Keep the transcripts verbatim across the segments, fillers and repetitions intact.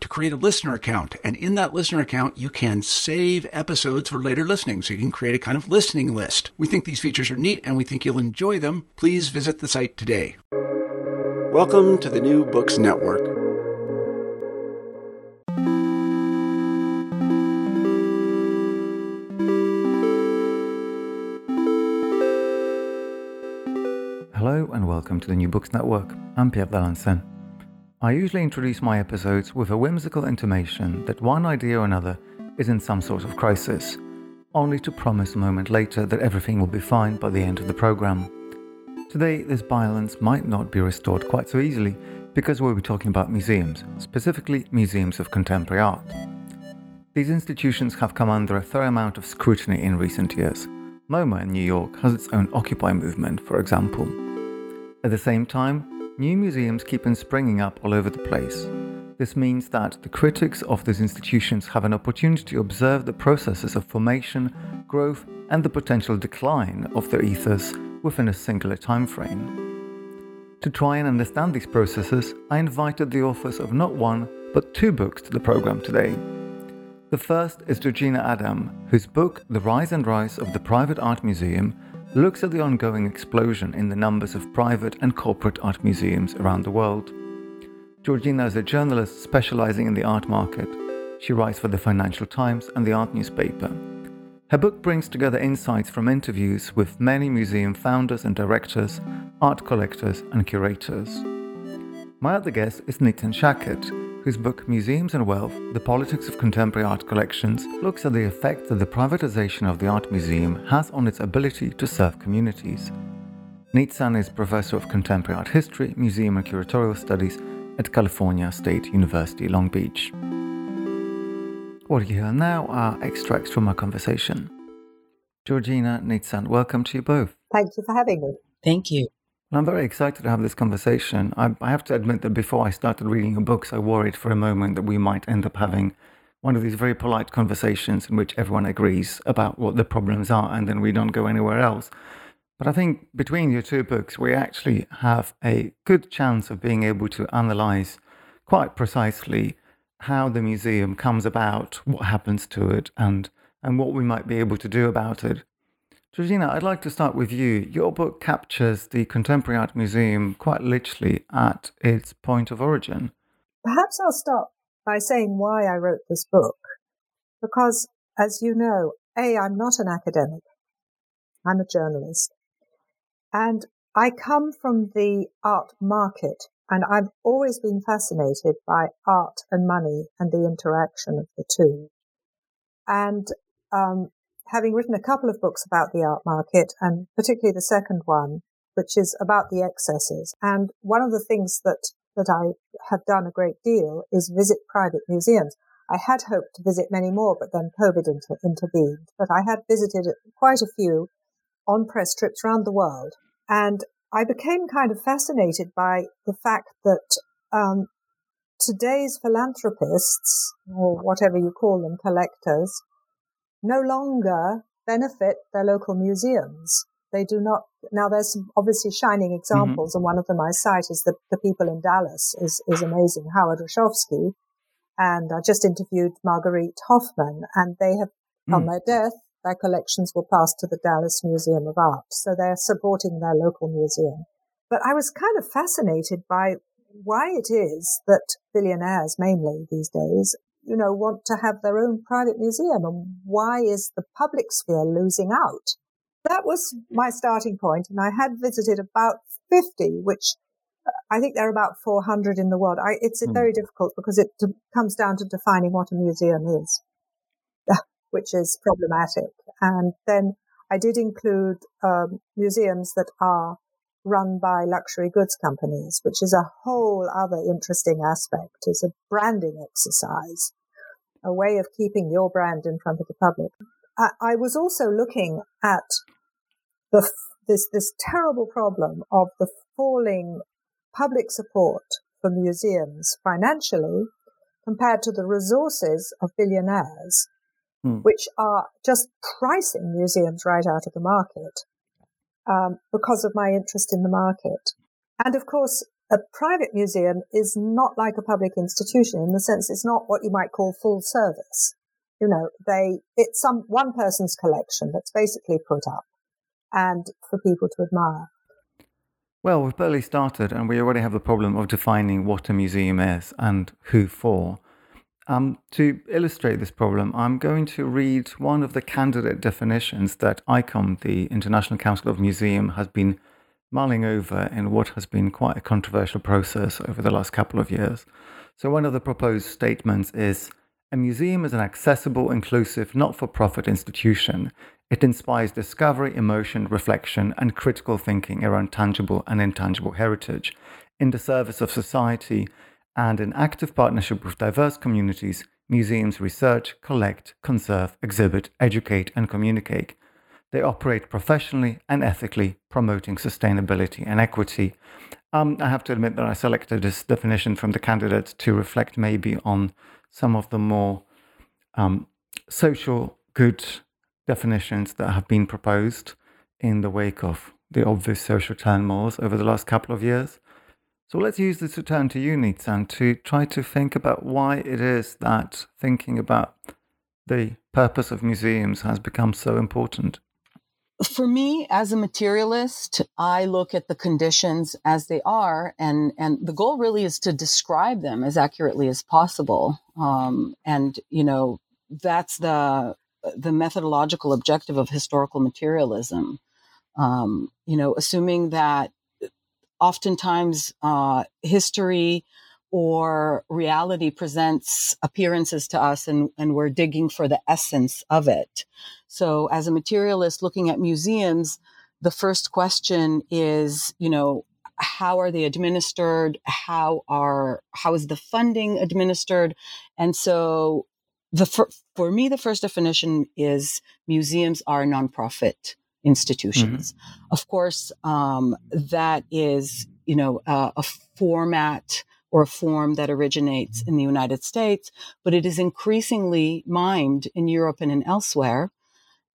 to create a listener account. And in that listener account, you can save episodes for later listening. So you can create a kind of listening list. We think these features are neat, and we think you'll enjoy them. Please visit the site today. Welcome to the New Books Network. Hello and welcome to the New Books Network. I'm Pierre Vallonson. I usually introduce my episodes with a whimsical intimation that one idea or another is in some sort of crisis, only to promise a moment later that everything will be fine by the end of the program. Today, this balance might not be restored quite so easily because we'll be talking about museums, specifically museums of contemporary art. These institutions have come under a fair amount of scrutiny in recent years. MoMA in New York has its own Occupy movement, for example. At the same time, new museums keep on springing up all over the place. This means that the critics of these institutions have an opportunity to observe the processes of formation, growth, and the potential decline of their ethos within a singular time frame. To try and understand these processes, I invited the authors of not one, but two books to the program today. The first is Georgina Adam, whose book The Rise and Rise of the Private Art Museum looks at the ongoing explosion in the numbers of private and corporate art museums around the world. Georgina is a journalist specializing in the art market. She writes for the Financial Times and the Art newspaper. Her book brings together insights from interviews with many museum founders and directors, art collectors and curators. My other guest is Nizan Shaked, whose book Museums and Wealth: The Politics of Contemporary Art Collections looks at the effect that the privatization of the art museum has on its ability to serve communities. Nizan is Professor of Contemporary Art History, Museum and Curatorial Studies at California State University, Long Beach. What you hear now are extracts from our conversation. Georgina, Nizan, welcome to you both. Thank you for having me. Thank you. I'm very excited to have this conversation. I, I have to admit that before I started reading your books, I worried for a moment that we might end up having one of these very polite conversations in which everyone agrees about what the problems are and then we don't go anywhere else. But I think between your two books, we actually have a good chance of being able to analyze quite precisely how the museum comes about, what happens to it, and, and what we might be able to do about it. Georgina, I'd like to start with you. Your book captures the Contemporary Art Museum quite literally at its point of origin. Perhaps I'll start by saying why I wrote this book. Because, as you know, A, I'm not an academic. I'm a journalist. And I come from the art market, and I've always been fascinated by art and money and the interaction of the two. And um having written a couple of books about the art market, and particularly the second one, which is about the excesses. And one of the things that, that I have done a great deal is visit private museums. I had hoped to visit many more, but then COVID inter- intervened. But I had visited quite a few on press trips around the world. And I became kind of fascinated by the fact that um, today's philanthropists, or whatever you call them, collectors, no longer benefit their local museums. They do not Now, there's some obviously shining examples, mm-hmm. and one of them I cite is the, the people in Dallas is, is amazing. Howard Roszkowski, and I just interviewed Marguerite Hoffman, and they have, mm. on their death, their collections were passed to the Dallas Museum of Art. So they're supporting their local museum. But I was kind of fascinated by why it is that billionaires, mainly these days, you know, want to have their own private museum, and why is the public sphere losing out? That was my starting point, and I had visited about fifty, which I think there are about four hundred in the world. I, it's mm. very difficult because it d- comes down to defining what a museum is, which is problematic. And then I did include um, museums that are run by luxury goods companies, which is a whole other interesting aspect. It's a branding exercise, a way of keeping your brand in front of the public. I, I was also looking at the, this, this terrible problem of the falling public support for museums financially compared to the resources of billionaires, hmm. which are just pricing museums right out of the market, um, because of my interest in the market. And of course, a private museum is not like a public institution in the sense it's not what you might call full service. You know, they it's some one person's collection that's basically put up and for people to admire. Well, we've barely started, and we already have the problem of defining what a museum is and who for. Um, to illustrate this problem, I'm going to read one of the candidate definitions that ICOM, the International Council of Museums, has been mulling over in what has been quite a controversial process over the last couple of years. So one of the proposed statements is, a museum is an accessible, inclusive, not-for-profit institution. It inspires discovery, emotion, reflection, and critical thinking around tangible and intangible heritage in the service of society, and in active partnership with diverse communities. Museums research, collect, conserve, exhibit, educate, and communicate. They operate professionally and ethically, promoting sustainability and equity. Um, I have to admit that I selected this definition from the candidate to reflect maybe on some of the more um, social good definitions that have been proposed in the wake of the obvious social turmoils over the last couple of years. So let's use this to turn to you, Nizan, to try to think about why it is that thinking about the purpose of museums has become so important. For me, as a materialist, I look at the conditions as they are, and, and the goal really is to describe them as accurately as possible. Um, and, you know, that's the the methodological objective of historical materialism. Um, you know, assuming that oftentimes uh, history or reality presents appearances to us, and, and we're digging for the essence of it. So as a materialist looking at museums, the first question is, you know, how are they administered? How are how is the funding administered? And so the for, for me, the first definition is museums are nonprofit institutions. Mm-hmm. Of course, um, that is, you know, uh, a format or a form that originates in the United States, but it is increasingly mimed in Europe and in elsewhere.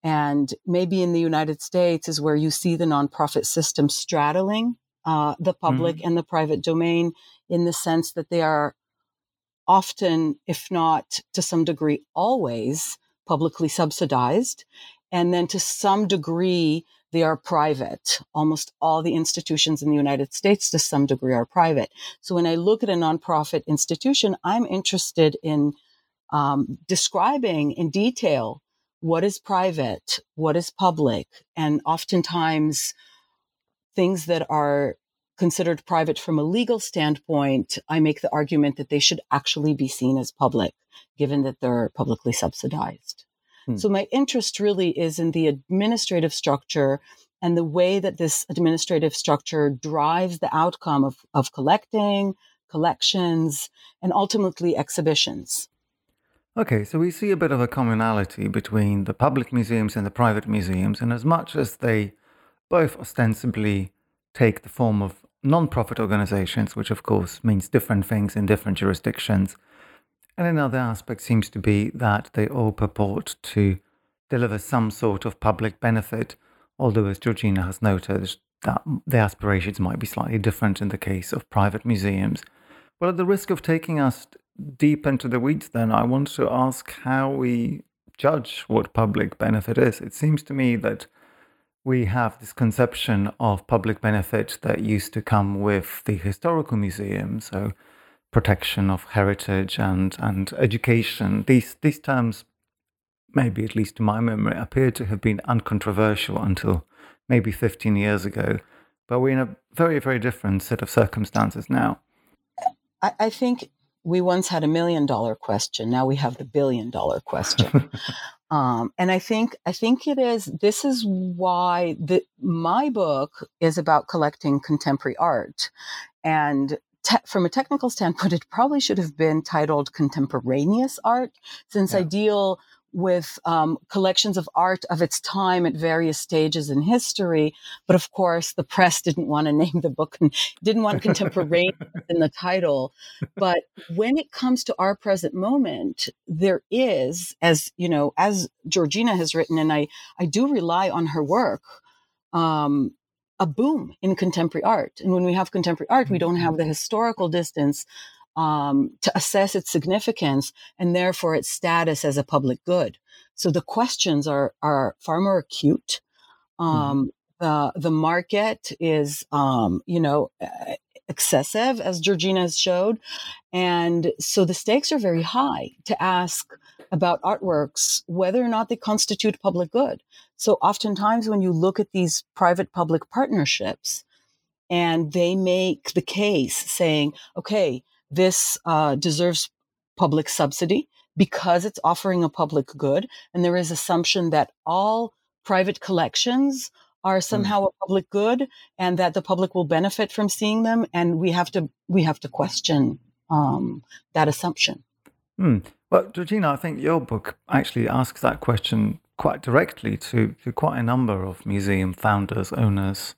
And maybe in the United States is where you see the nonprofit system straddling uh, the public mm-hmm. and the private domain, in the sense that they are often, if not to some degree, always publicly subsidized. And then to some degree, they are private. Almost all the institutions in the United States to some degree are private. So when I look at a nonprofit institution, I'm interested in um, describing in detail what is private, what is public, and oftentimes things that are considered private from a legal standpoint, I make the argument that they should actually be seen as public, given that they're publicly subsidized. Hmm. So my interest really is in the administrative structure and the way that this administrative structure drives the outcome of, of collecting, collections, and ultimately exhibitions. Okay, so we see a bit of a commonality between the public museums and the private museums, and as much as they both ostensibly take the form of non-profit organizations, which of course means different things in different jurisdictions, and another aspect seems to be that they all purport to deliver some sort of public benefit, although, as Georgina has noted, that the aspirations might be slightly different in the case of private museums. Well, at the risk of taking us deep into the weeds then, I want to ask how we judge what public benefit is. It seems to me that we have this conception of public benefit that used to come with the historical museum, so protection of heritage and, and education. These, these terms, maybe at least to my memory, appear to have been uncontroversial until maybe fifteen years ago. But we're in a very, very different set of circumstances now. I, I think we once had a million-dollar question. Now we have the billion-dollar question. um, and I think I think it is, this is why the, my book is about collecting contemporary art. And Te- from a technical standpoint, it probably should have been titled Contemporaneous Art, since yeah. I deal with um, collections of art of its time at various stages in history. But of course, the press didn't want to name the book and didn't want contemporaneous in the title. But when it comes to our present moment, there is, as you know, as Georgina has written, and I, I do rely on her work, um, a boom in contemporary art. And when we have contemporary art, we don't have the historical distance um, to assess its significance and therefore its status as a public good. So the questions are are far more acute. Um, mm-hmm. the, the market is, um, you know, excessive, as Georgina has showed. And so the stakes are very high to ask about artworks, whether or not they constitute public good. So oftentimes when you look at these private-public partnerships and they make the case saying, okay, this uh, deserves public subsidy because it's offering a public good. And there is assumption that all private collections are somehow mm. a public good and that the public will benefit from seeing them. And we have to, we have to question um, that assumption. Mm. Well, Georgina, I think your book actually asks that question quite directly to, to quite a number of museum founders, owners,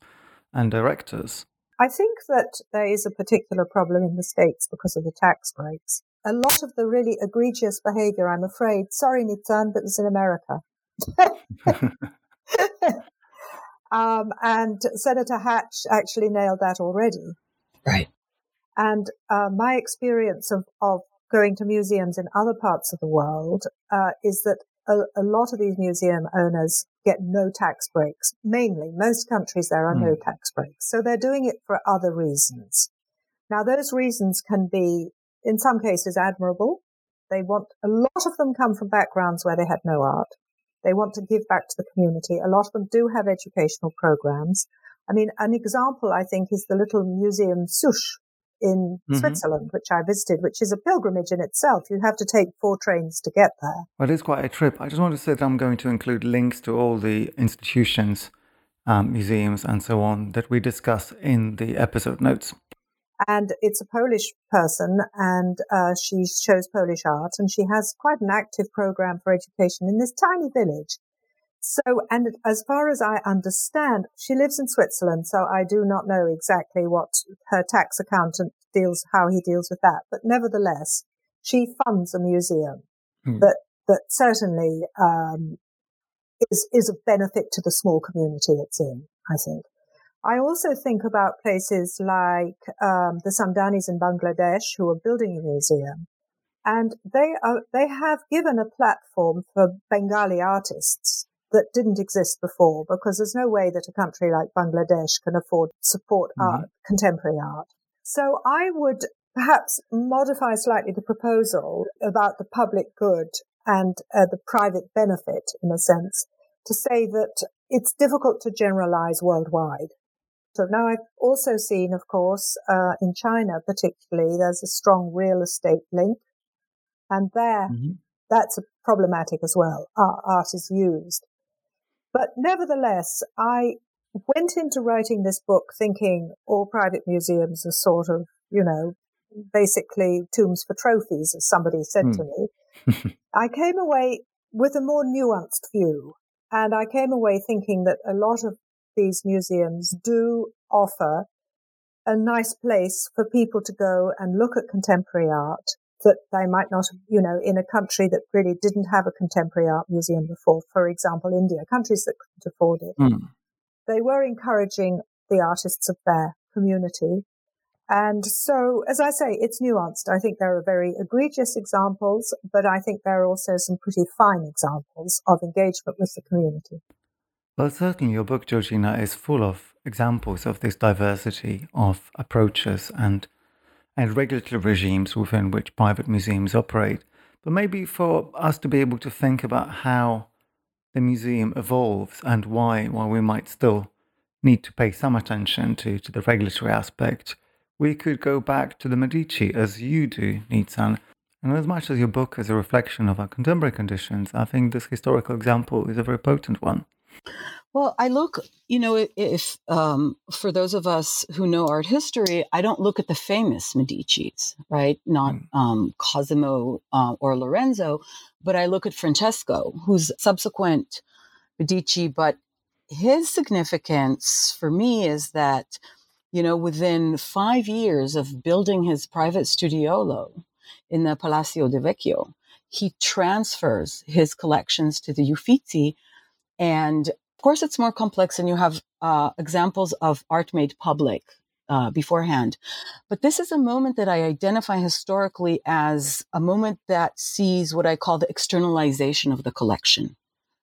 and directors. I think that there is a particular problem in the States because of the tax breaks. A lot of the really egregious behavior, I'm afraid, sorry, Nizan, but it's in America. um, and Senator Hatch actually nailed that already. Right. And uh, my experience of, of going to museums in other parts of the world uh, is that a, a lot of these museum owners get no tax breaks. Mainly, most countries there are mm. no tax breaks. So they're doing it for other reasons. Now, those reasons can be, in some cases, admirable. They want, a lot of them come from backgrounds where they had no art. They want to give back to the community. A lot of them do have educational programs. I mean, an example, I think, is the little museum Sush in mm-hmm. Switzerland, which I visited, which is a pilgrimage in itself. You have to take four trains to get there. Well, it is quite a trip. I just want to say that I'm going to include links to all the institutions, um, museums, and so on that we discuss in the episode notes. And it's a Polish person, and uh, she shows Polish art, and she has quite an active program for education in this tiny village. So, and as far as I understand, she lives in Switzerland, so I do not know exactly what her tax accountant deals, how he deals with that. But nevertheless, she funds a museum mm. that, that certainly um, is, is of benefit to the small community it's in, I think. I also think about places like um, the Samdanis in Bangladesh who are building a museum. And they are, they have given a platform for Bengali artists that didn't exist before, because there's no way that a country like Bangladesh can afford to support mm-hmm. art, contemporary art. So I would perhaps modify slightly the proposal about the public good and uh, the private benefit, in a sense, to say that it's difficult to generalize worldwide. So now I've also seen, of course, uh, in China particularly, there's a strong real estate link. And there, mm-hmm. that's problematic as well. Our art is used. But nevertheless, I went into writing this book thinking all private museums are sort of, you know, basically tombs for trophies, as somebody said mm. to me. I came away with a more nuanced view, and I came away thinking that a lot of these museums do offer a nice place for people to go and look at contemporary art that they might not, you know, in a country that really didn't have a contemporary art museum before, for example, India, countries that couldn't afford it. Mm. They were encouraging the artists of their community. And so, as I say, it's nuanced. I think there are very egregious examples, but I think there are also some pretty fine examples of engagement with the community. Well, certainly your book, Georgina, is full of examples of this diversity of approaches and and regulatory regimes within which private museums operate. But maybe for us to be able to think about how the museum evolves and why, while we might still need to pay some attention to, to the regulatory aspect, we could go back to the Medici, as you do, Nizan. And as much as your book is a reflection of our contemporary conditions, I think this historical example is a very potent one. Well, I look, you know, if um, for those of us who know art history, I don't look at the famous Medicis, right? Not um, Cosimo uh, or Lorenzo, but I look at Francesco, who's subsequent Medici. But his significance for me is that, you know, within five years of building his private studiolo in the Palazzo Vecchio, he transfers his collections to the Uffizi. And of course, it's more complex, and you have uh, examples of art made public uh, beforehand. But this is a moment that I identify historically as a moment that sees what I call the externalization of the collection.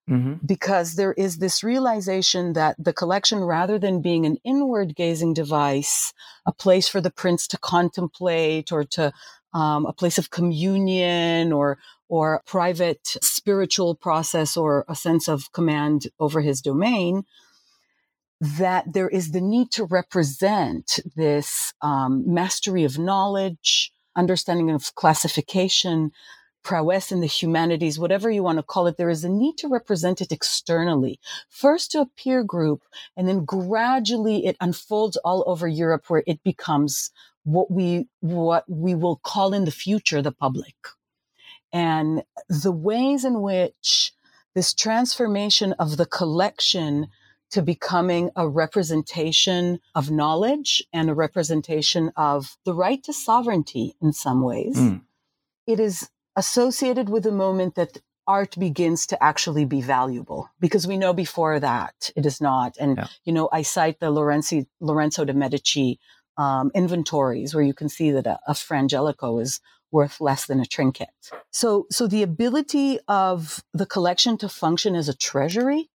Mm-hmm. Because there is this realization that the collection, rather than being an inward-gazing device, a place for the prince to contemplate or to um, a place of communion or or private spiritual process or a sense of command over his domain, that there is the need to represent this um, mastery of knowledge, understanding of classification, prowess in the humanities, whatever you want to call it. There is a need to represent it externally, first to a peer group, and then gradually it unfolds all over Europe, where it becomes what we what we will call in the future the public. And the ways in which this transformation of the collection to becoming a representation of knowledge and a representation of the right to sovereignty in some ways, mm. it is associated with the moment that art begins to actually be valuable, because we know before that it is not. And, yeah. you know, I cite the Lorenzi, Lorenzo de' Medici um, inventories, where you can see that a, a Frangelico is worth less than a trinket. So, so the ability of the collection to function as a treasury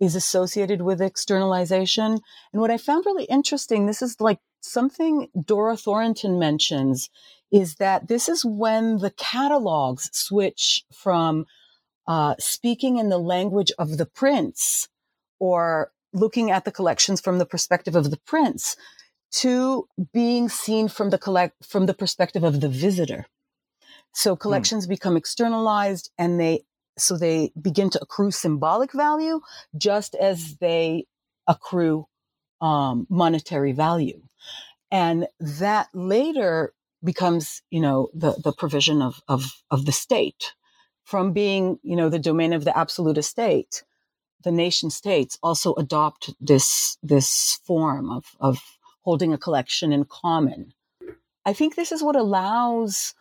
is associated with externalization. And what I found really interesting, this is like something Dora Thornton mentions, is that this is when the catalogs switch from uh, speaking in the language of the prince, or looking at the collections from the perspective of the prince, to being seen from the collect- from the perspective of the visitor. So collections mm. become externalized, and they so they begin to accrue symbolic value just as they accrue um, monetary value. And that later becomes, you know, the, the provision of, of, of the state. From being, you know, the domain of the absolute estate, the nation states also adopt this this form of, of holding a collection in common. I think this is what allows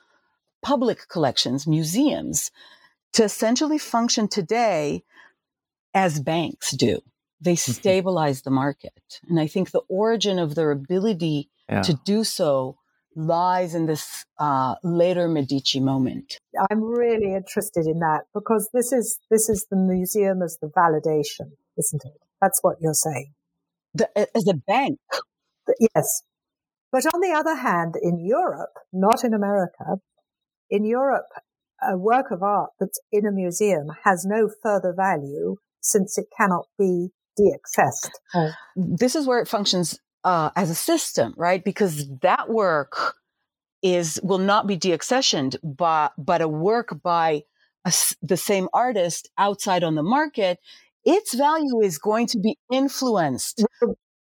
public collections, museums, to essentially function today as banks do. They stabilize mm-hmm. the market. And I think the origin of their ability yeah. to do so lies in this uh, later Medici moment. I'm really interested in that, because this is this is the museum as the validation, isn't it? That's what you're saying. The, as a bank. Yes. But on the other hand, in Europe, not in America, in Europe, a work of art that's in a museum has no further value since it cannot be deaccessed. Oh. This is where it functions uh, as a system, right? Because that work is will not be deaccessioned, but, but a work by a, the same artist outside on the market, its value is going to be influenced.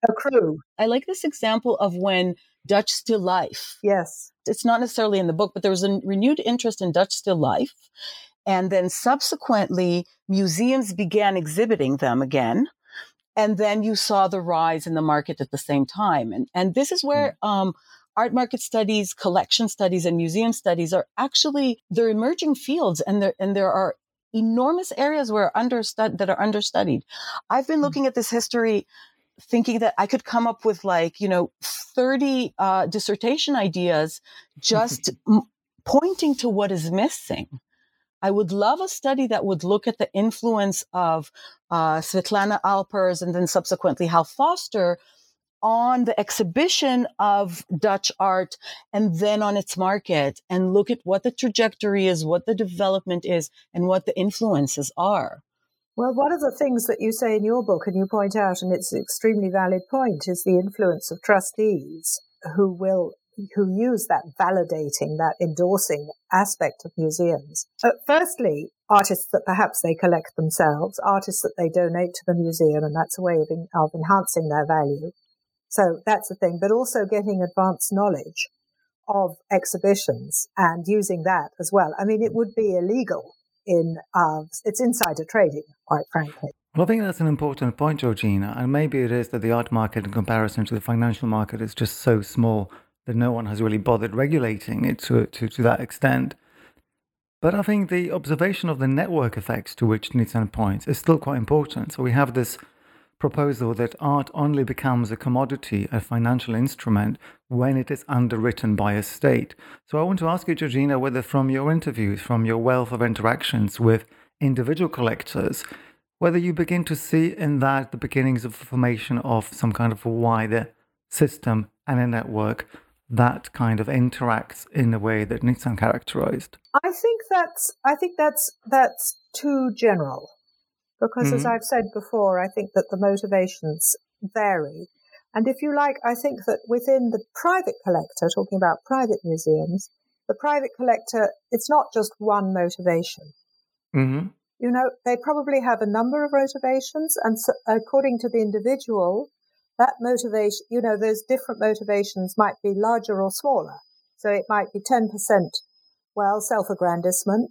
Accrue. I like this example of when Dutch still life. Yes. It's not necessarily in the book, but there was a renewed interest in Dutch still life. And then subsequently, museums began exhibiting them again. And then you saw the rise in the market at the same time. And, and this is where mm. um, art market studies, collection studies, and museum studies are actually, they're emerging fields, and there, and there are enormous areas where understud- that are understudied. I've been looking at this history thinking that I could come up with like, you know, thirty uh, dissertation ideas just m- pointing to what is missing. I would love a study that would look at the influence of uh, Svetlana Alpers and then subsequently Hal Foster on the exhibition of Dutch art and then on its market, and look at what the trajectory is, what the development is, and what the influences are. Well, one of the things that you say in your book, and you point out, and it's an extremely valid point, is the influence of trustees who will who use that validating, that endorsing aspect of museums. Uh, firstly, artists that perhaps they collect themselves, artists that they donate to the museum, and that's a way of, in, of enhancing their value. So that's the thing, but also getting advanced knowledge of exhibitions and using that as well. I mean, it would be illegal in, uh, it's insider trading, quite frankly. Well, I think that's an important point, Georgina, and maybe it is that the art market in comparison to the financial market is just so small that no one has really bothered regulating it to, to, to that extent. But I think the observation of the network effects to which Nizan points is still quite important. So we have this proposal that art only becomes a commodity, a financial instrument, when it is underwritten by a state. So I want to ask you, Georgina, whether from your interviews, from your wealth of interactions with individual collectors, whether you begin to see in that the beginnings of the formation of some kind of a wider system and a network that kind of interacts in the way that Nizan characterized. I think that's I think that's that's too general. Because mm-hmm. as I've said before, I think that the motivations vary. And if you like, I think that within the private collector, talking about private museums, the private collector, it's not just one motivation. Mm-hmm. You know, they probably have a number of motivations, and so according to the individual, that motivation, you know, those different motivations might be larger or smaller. So it might be ten percent, well, self-aggrandizement,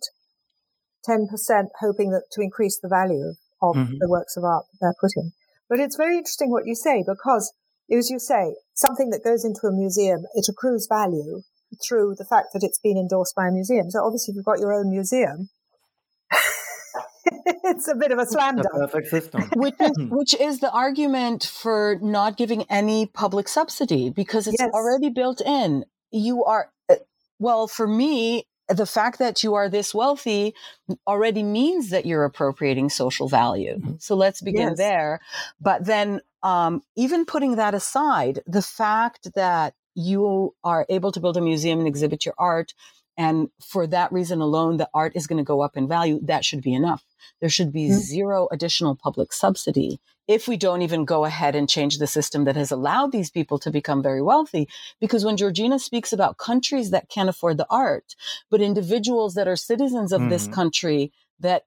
ten percent hoping that to increase the value of mm-hmm. the works of art that they're putting. But it's very interesting what you say, because, as you say, something that goes into a museum, it accrues value through the fact that it's been endorsed by a museum. So obviously, if you've got your own museum, it's a bit of a slam dunk. The perfect system. which, is, which is the argument for not giving any public subsidy, because it's yes. already built in. You are, well, for me, the fact that you are this wealthy already means that you're appropriating social value. Mm-hmm. So let's begin yes. there. But then um, even putting that aside, the fact that you are able to build a museum and exhibit your art, and for that reason alone, the art is going to go up in value, that should be enough. There should be mm-hmm. zero additional public subsidy if we don't even go ahead and change the system that has allowed these people to become very wealthy. Because when Georgina speaks about countries that can't afford the art, but individuals that are citizens of mm-hmm. this country that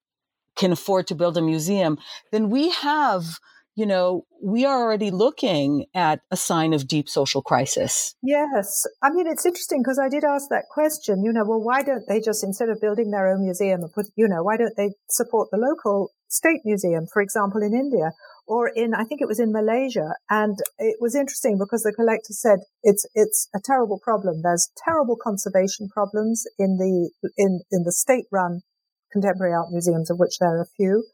can afford to build a museum, then we have, you know, we are already looking at a sign of deep social crisis. Yes. I mean, it's interesting because I did ask that question, you know, well, why don't they just, instead of building their own museum, put, you know, why don't they support the local state museum, for example, in India? Or in, I think it was in Malaysia. And it was interesting because the collector said, it's it's a terrible problem. There's terrible conservation problems in the in, in the state-run contemporary art museums, of which there are a few.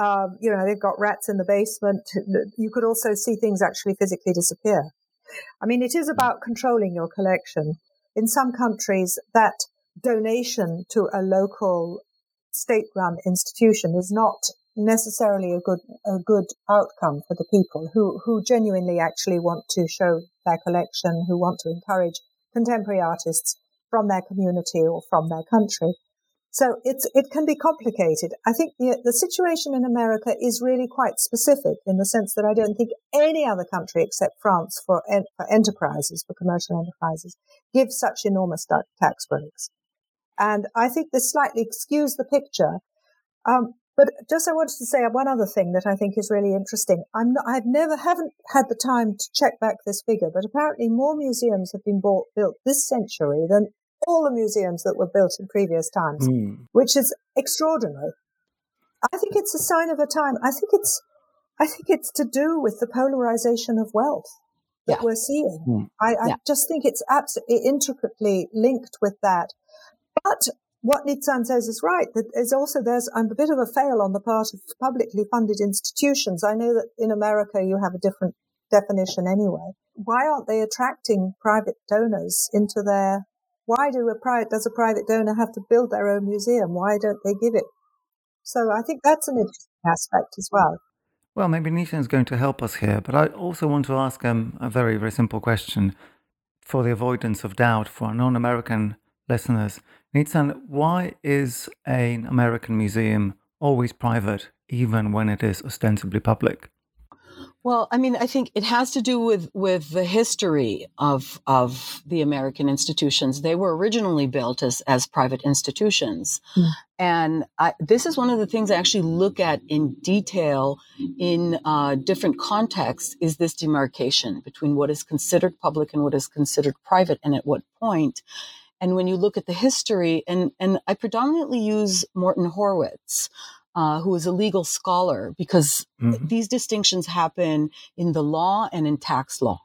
Um, you know, they've got rats in the basement. You could also see things actually physically disappear. I mean, it is about controlling your collection. In some countries, that donation to a local state-run institution is not necessarily a good a good outcome for the people who, who genuinely actually want to show their collection, who want to encourage contemporary artists from their community or from their country. So it's it can be complicated. I think the, the situation in America is really quite specific in the sense that I don't think any other country except France for, en- for enterprises, for commercial enterprises, gives such enormous tax breaks. And I think this slightly skews the picture. Um, But just I wanted to say one other thing that I think is really interesting. I'm not, I've never haven't had the time to check back this figure, but apparently more museums have been bought, built this century than all the museums that were built in previous times, mm. which is extraordinary. I think it's a sign of a time. I think it's I think it's to do with the polarization of wealth that yeah. we're seeing. Mm. I, I yeah. just think it's absolutely intricately linked with that. But what Nizan says is right. That is also there's I'm a bit of a fail on the part of publicly funded institutions. I know that in America you have a different definition anyway. Why aren't they attracting private donors into their... Why do a private, does a private donor have to build their own museum? Why don't they give it? So I think that's an interesting aspect as well. Well, maybe Nizan is going to help us here, but I also want to ask um, a very, very simple question for the avoidance of doubt for non-American listeners. Nizan, why is an American museum always private, even when it is ostensibly public? Well, I mean, I think it has to do with, with the history of of the American institutions. They were originally built as, as private institutions. Mm. And I, this is one of the things I actually look at in detail in uh, different contexts, is this demarcation between what is considered public and what is considered private and at what point. And when you look at the history, and, and I predominantly use Morton Horwitz, Uh, who is a legal scholar, because mm-hmm. these distinctions happen in the law and in tax law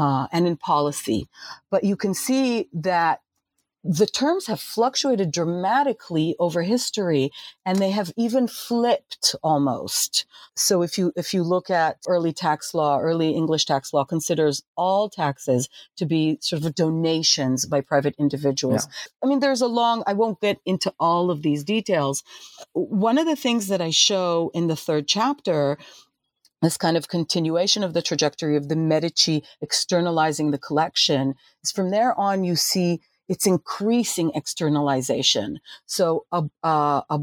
uh, and in policy. But you can see that the terms have fluctuated dramatically over history, and they have even flipped almost. So if you if you look at early tax law, early English tax law considers all taxes to be sort of donations by private individuals. Yeah. I mean, there's a long, I won't get into all of these details. One of the things that I show in the third chapter, this kind of continuation of the trajectory of the Medici externalizing the collection, is from there on you see it's increasing externalization. So uh, uh, uh,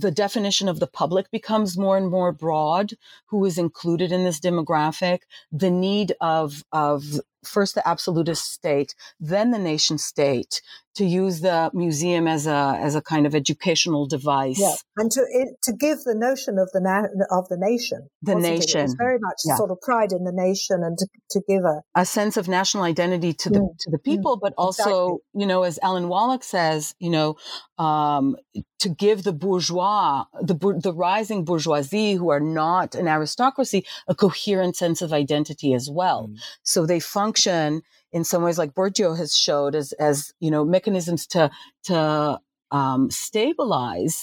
the definition of the public becomes more and more broad, who is included in this demographic, the need of, of first the absolutist state, then the nation state, to use the museum as a as a kind of educational device. Yeah. And to it, to give the notion of the na- of the nation. The nation. It? It's very much yeah. sort of pride in the nation, and to, to give a... a sense of national identity to the mm. to the people, mm. but also, exactly. you know, as Alan Wallach says, you know, um, to give the bourgeois, the the rising bourgeoisie who are not an aristocracy, a coherent sense of identity as well. Mm. So they function in some ways, like Bourdieu has showed, as as you know, mechanisms to to um, stabilize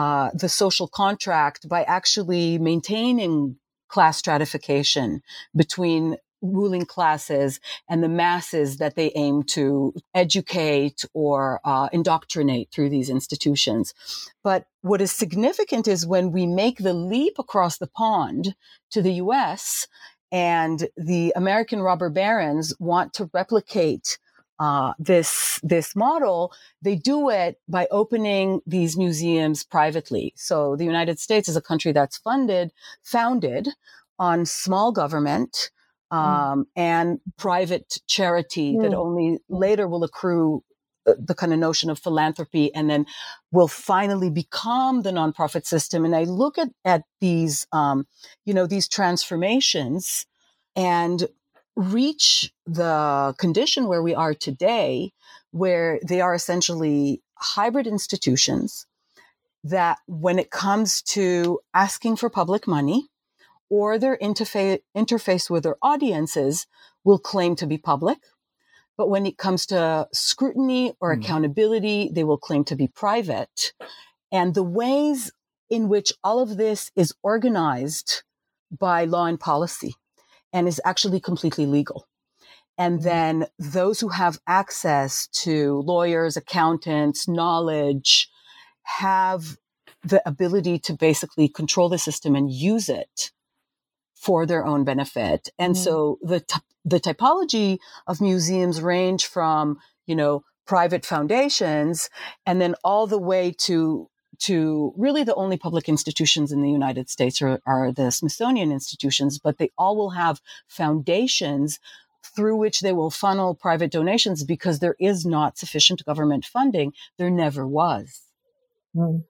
uh, the social contract by actually maintaining class stratification between ruling classes and the masses that they aim to educate or uh, indoctrinate through these institutions. But what is significant is when we make the leap across the pond to the U S, and the American robber barons want to replicate uh, this this model. They do it by opening these museums privately. So the United States is a country that's funded, founded on small government um, mm. and private charity mm. that only later will accrue the kind of notion of philanthropy, and then will finally become the nonprofit system. And I look at, at these, um, you know, these transformations and reach the condition where we are today, where they are essentially hybrid institutions that when it comes to asking for public money or their interfa- interface with their audiences will claim to be public. But when it comes to scrutiny or accountability, they will claim to be private. And the ways in which all of this is organized by law and policy and is actually completely legal. And then those who have access to lawyers, accountants, knowledge, have the ability to basically control the system and use it for their own benefit. And mm. so the t- the typology of museums range from, you know, private foundations, and then all the way to to really the only public institutions in the United States are, are the Smithsonian institutions, but they all will have foundations through which they will funnel private donations because there is not sufficient government funding. There never was. Mm.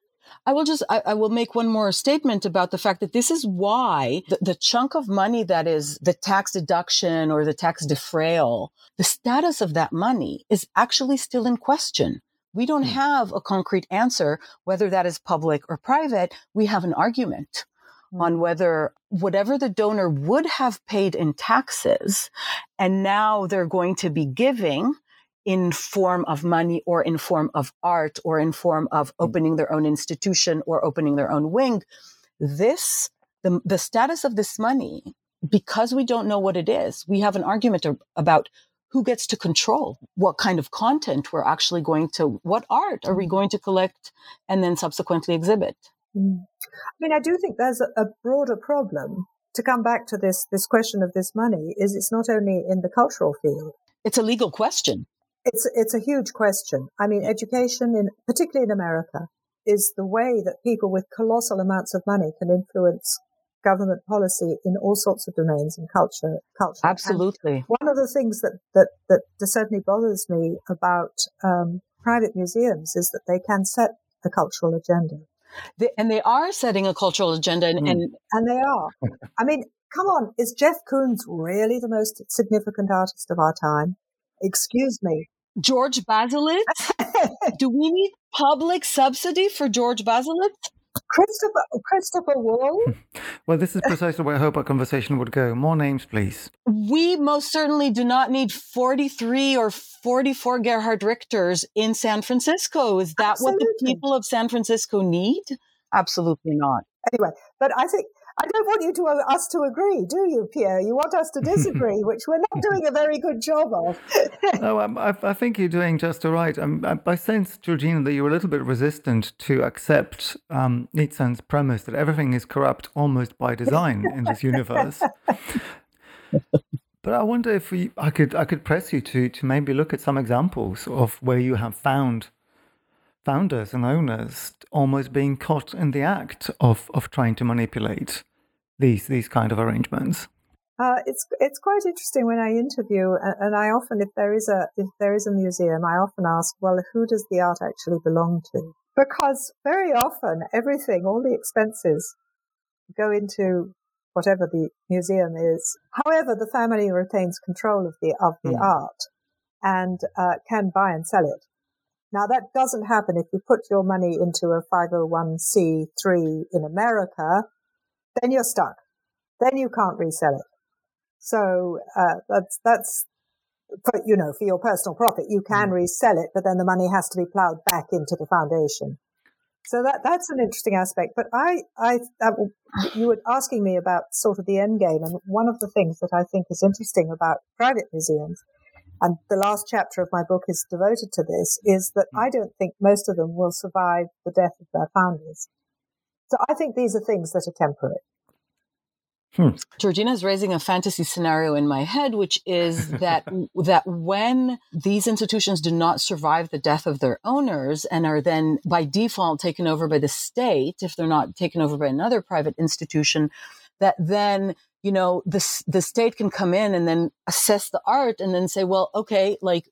I will just, I, I will make one more statement about the fact that this is why the, the chunk of money that is the tax deduction or the tax defrayal, the status of that money is actually still in question. We don't have a concrete answer, whether that is public or private. We have an argument on whether whatever the donor would have paid in taxes, and now they're going to be giving in form of money or in form of art or in form of opening their own institution or opening their own wing. This, the, the status of this money because we don't know what it is, we have an argument about who gets to control what kind of content we're actually going to, what art are we going to collect and then subsequently exhibit? Mm. I mean, I do think there's a broader problem. To come back to this this question of this money, is it's not only in the cultural field. It's a legal question. It's it's a huge question. I mean, education, in particularly in America, is the way that people with colossal amounts of money can influence government policy in all sorts of domains and culture. culture. Absolutely. And one of the things that, that, that certainly bothers me about um, private museums is that they can set a cultural agenda. They, and they are setting a cultural agenda. And, mm. and, and they are. I mean, come on, is Jeff Koons really the most significant artist of our time? Excuse me. George Baselitz? Do we need public subsidy for George Baselitz? Christopher Christopher Wall? Well, this is precisely where I hope our conversation would go. More names, please. We most certainly do not need forty-three or forty-four Gerhard Richters in San Francisco. Is that Absolutely. What the people of San Francisco need? Absolutely not. Anyway, but I think I don't want you to uh, us to agree, do you, Pierre? You want us to disagree, which we're not doing a very good job of. No, I'm, I, I think you're doing just all right. I'm, I, I sense, Georgina, that you're a little bit resistant to accept um, Nizan's premise that everything is corrupt almost by design in this universe. But I wonder if we, I could I could press you to to maybe look at some examples of where you have found founders and owners almost being caught in the act of, of trying to manipulate these these kind of arrangements. Uh, it's it's quite interesting when I interview, and I often, if there is a if there is a museum, I often ask, well, who does the art actually belong to? Because very often everything, all the expenses, go into whatever the museum is. However, the family retains control of the of the mm. art and uh, can buy and sell it. Now, that doesn't happen if you put your money into a five oh one c three in America, then you're stuck. Then you can't resell it. So uh, that's, that's for, you know, for your personal profit, you can resell it, but then the money has to be plowed back into the foundation. So that that's an interesting aspect. But I, I, uh, you were asking me about sort of the end game, and one of the things that I think is interesting about private museums, and the last chapter of my book is devoted to this, is that I don't think most of them will survive the death of their founders. So I think these are things that are temporary. Hmm. Georgina is raising a fantasy scenario in my head, which is that that when these institutions do not survive the death of their owners and are then by default taken over by the state, if they're not taken over by another private institution, that then, you know, the, the state can come in and then assess the art and then say, well, okay, like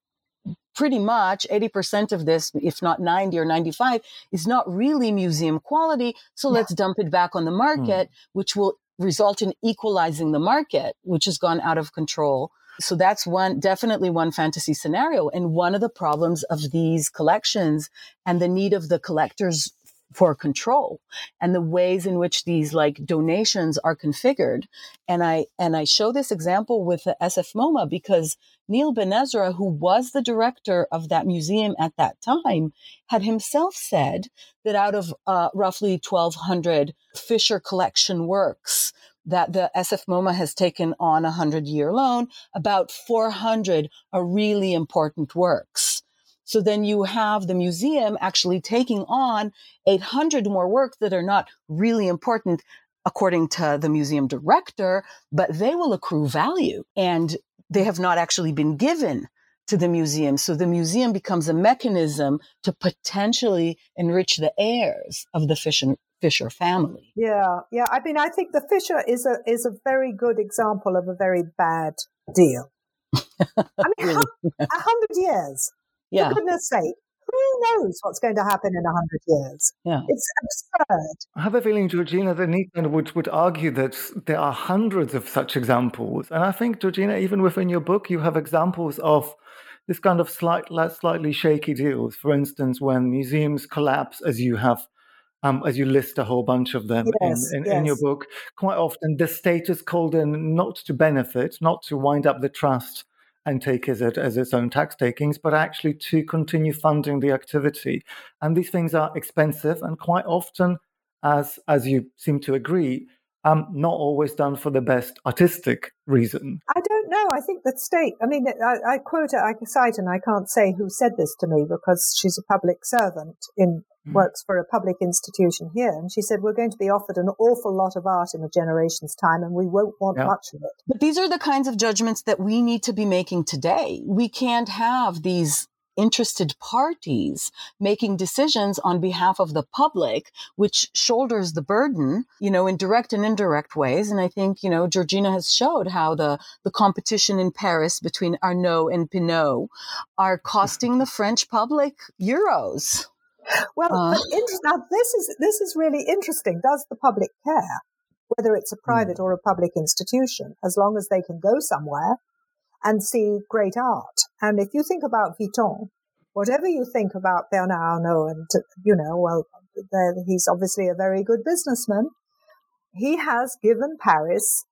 pretty much eighty percent of this, if not ninety or ninety-five, is not really museum quality. So yeah. let's dump it back on the market, mm. which will result in equalizing the market, which has gone out of control. So that's one, definitely one fantasy scenario. And one of the problems of these collections and the need of the collectors for control and the ways in which these like donations are configured. And I and I show this example with the S F MoMA because Neil Ben Ezra, who was the director of that museum at that time, had himself said that out of uh, roughly twelve hundred Fisher collection works that the S F MoMA has taken on a hundred-year loan, about four hundred are really important works. So then you have the museum actually taking on eight hundred more works that are not really important, according to the museum director, but they will accrue value. And they have not actually been given to the museum. So the museum becomes a mechanism to potentially enrich the heirs of the Fisher, Fisher family. Yeah, yeah. I mean, I think the Fisher is a is a very good example of a very bad deal. I mean, a hundred years. Yeah. For goodness sake, who knows what's going to happen in a hundred years? Yeah. It's absurd. I have a feeling, Georgina, that Nizan would, would argue that there are hundreds of such examples. And I think, Georgina, even within your book, you have examples of this kind of slight, slightly shaky deals. For instance, when museums collapse, as you have, um, as you list a whole bunch of them yes, in, in, yes. in your book, quite often the state is called in not to benefit, not to wind up the trust and take as it as its own tax takings, but actually to continue funding the activity. And these things are expensive and quite often, as as you seem to agree, um, not always done for the best artistic reason. I don't know. I think that state, I mean, I, I quote her, I cite, and I can't say who said this to me because she's a public servant in mm. works for a public institution here. And she said, we're going to be offered an awful lot of art in a generation's time and we won't want yeah. much of it. But these are the kinds of judgments that we need to be making today. We can't have these interested parties making decisions on behalf of the public, which shoulders the burden, you know, in direct and indirect ways. And I think, you know, Georgina has showed how the, the competition in Paris between Arnaud and Pinault are costing the French public euros. Well, uh, but in, now this is this is really interesting. Does the public care whether it's a private or a public institution, as long as they can go somewhere and see great art? And if you think about Vuitton, whatever you think about Bernard Arnault, and, you know, well, he's obviously a very good businessman, he has given Paris,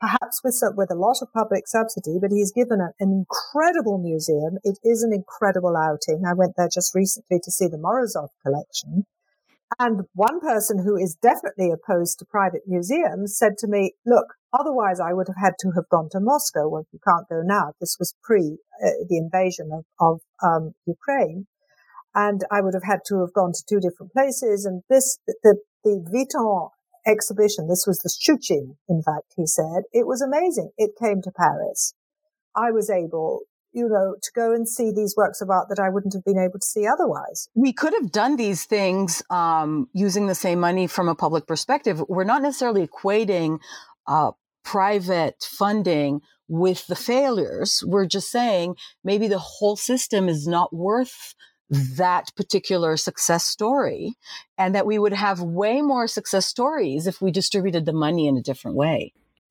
perhaps with, with a lot of public subsidy, but he's given a, an incredible museum. It is an incredible outing. I went there just recently to see the Morozov collection. And one person who is definitely opposed to private museums said to me, look, otherwise I would have had to have gone to Moscow. Well, you can't go now. This was pre uh, the invasion of, of um, Ukraine. And I would have had to have gone to two different places. And this, the, the Vuitton exhibition, this was the Shuchin, in fact, he said, it was amazing. It came to Paris. I was able, you know, to go and see these works of art that I wouldn't have been able to see otherwise. We could have done these things um, using the same money from a public perspective. We're not necessarily equating uh, private funding with the failures. We're just saying maybe the whole system is not worth that particular success story, and that we would have way more success stories if we distributed the money in a different way.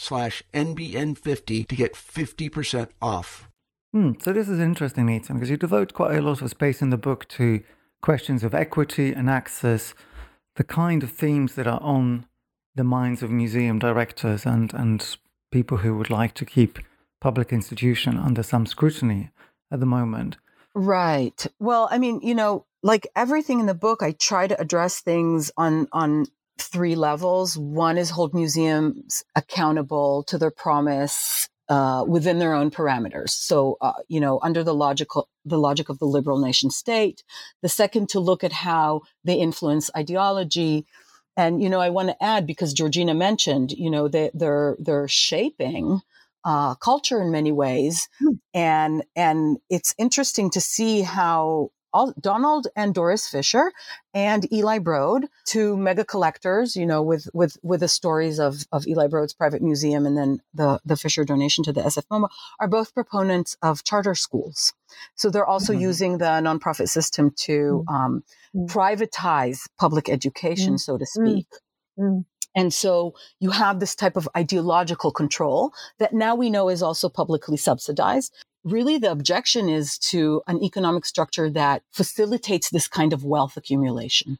slash N B N fifty to get fifty percent off. Mm, so this is interesting, Nizan, because you devote quite a lot of space in the book to questions of equity and access, the kind of themes that are on the minds of museum directors and, and people who would like to keep public institution under some scrutiny at the moment. Right. Well, I mean, you know, like everything in the book, I try to address things on on three levels. One is hold museums accountable to their promise uh, within their own parameters. So, uh, you know, under the logical, the logic of the liberal nation state. The second, to look at how they influence ideology. And, you know, I want to add, because Georgina mentioned, you know, they, they're they're shaping uh, culture in many ways. Hmm. And, and it's interesting to see how Donald and Doris Fisher and Eli Broad, two mega collectors, you know, with with with the stories of of Eli Broad's private museum and then the the Fisher donation to the S F MoMA, are both proponents of charter schools. So they're also mm-hmm. using the nonprofit system to mm-hmm. um, privatize public education, mm-hmm. so to speak. Mm-hmm. And so you have this type of ideological control that now we know is also publicly subsidized. Really, the objection is to an economic structure that facilitates this kind of wealth accumulation,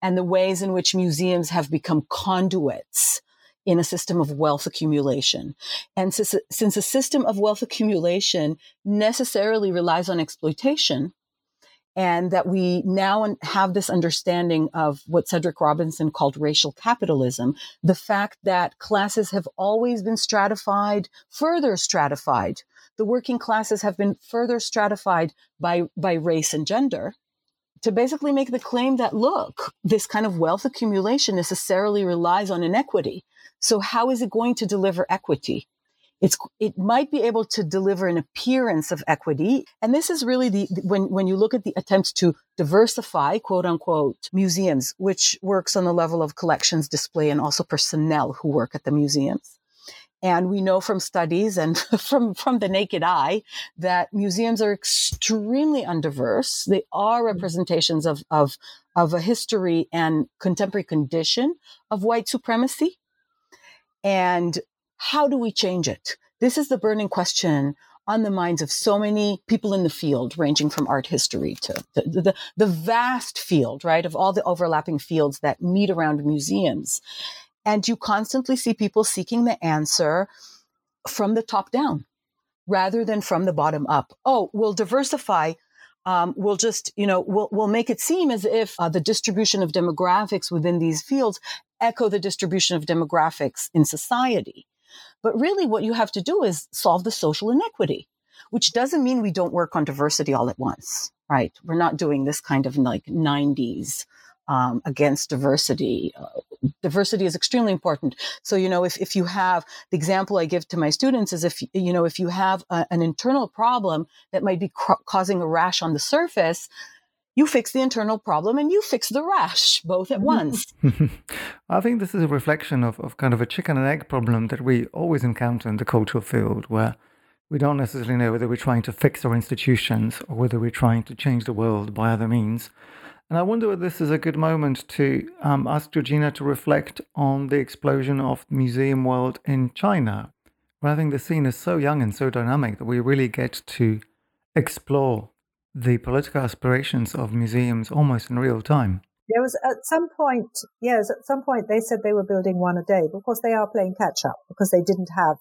and the ways in which museums have become conduits in a system of wealth accumulation. And since a system of wealth accumulation necessarily relies on exploitation, and that we now have this understanding of what Cedric Robinson called racial capitalism, the fact that classes have always been stratified, further stratified. The working classes have been further stratified by, by race and gender, to basically make the claim that, look, this kind of wealth accumulation necessarily relies on inequity. So how is it going to deliver equity? It's, it might be able to deliver an appearance of equity. And this is really the, when, when you look at the attempts to diversify, quote unquote, museums, which works on the level of collections, display, and also personnel who work at the museums. And we know from studies and from, from the naked eye that museums are extremely undiverse. They are representations of, of, of a history and contemporary condition of white supremacy. And how do we change it? This is the burning question on the minds of so many people in the field, ranging from art history to the, the, the vast field, right, of all the overlapping fields that meet around museums. And you constantly see people seeking the answer from the top down rather than from the bottom up. Oh, we'll diversify. Um, we'll just, you know, we'll, we'll make it seem as if uh, the distribution of demographics within these fields echo the distribution of demographics in society. But really what you have to do is solve the social inequity, which doesn't mean we don't work on diversity all at once, right? We're not doing this kind of like nineties Um, against diversity. Uh, diversity is extremely important. So, you know, if, if you have, the example I give to my students is if, you know, if you have a, an internal problem that might be cr- causing a rash on the surface, you fix the internal problem and you fix the rash both at once. I think this is a reflection of, of kind of a chicken and egg problem that we always encounter in the cultural field, where we don't necessarily know whether we're trying to fix our institutions or whether we're trying to change the world by other means. And I wonder whether this is a good moment to um, ask Georgina to reflect on the explosion of the museum world in China, where I think the scene is so young and so dynamic that we really get to explore the political aspirations of museums almost in real time. There was at some point, yes, at some point they said they were building one a day, but of course they are playing catch up because they didn't have,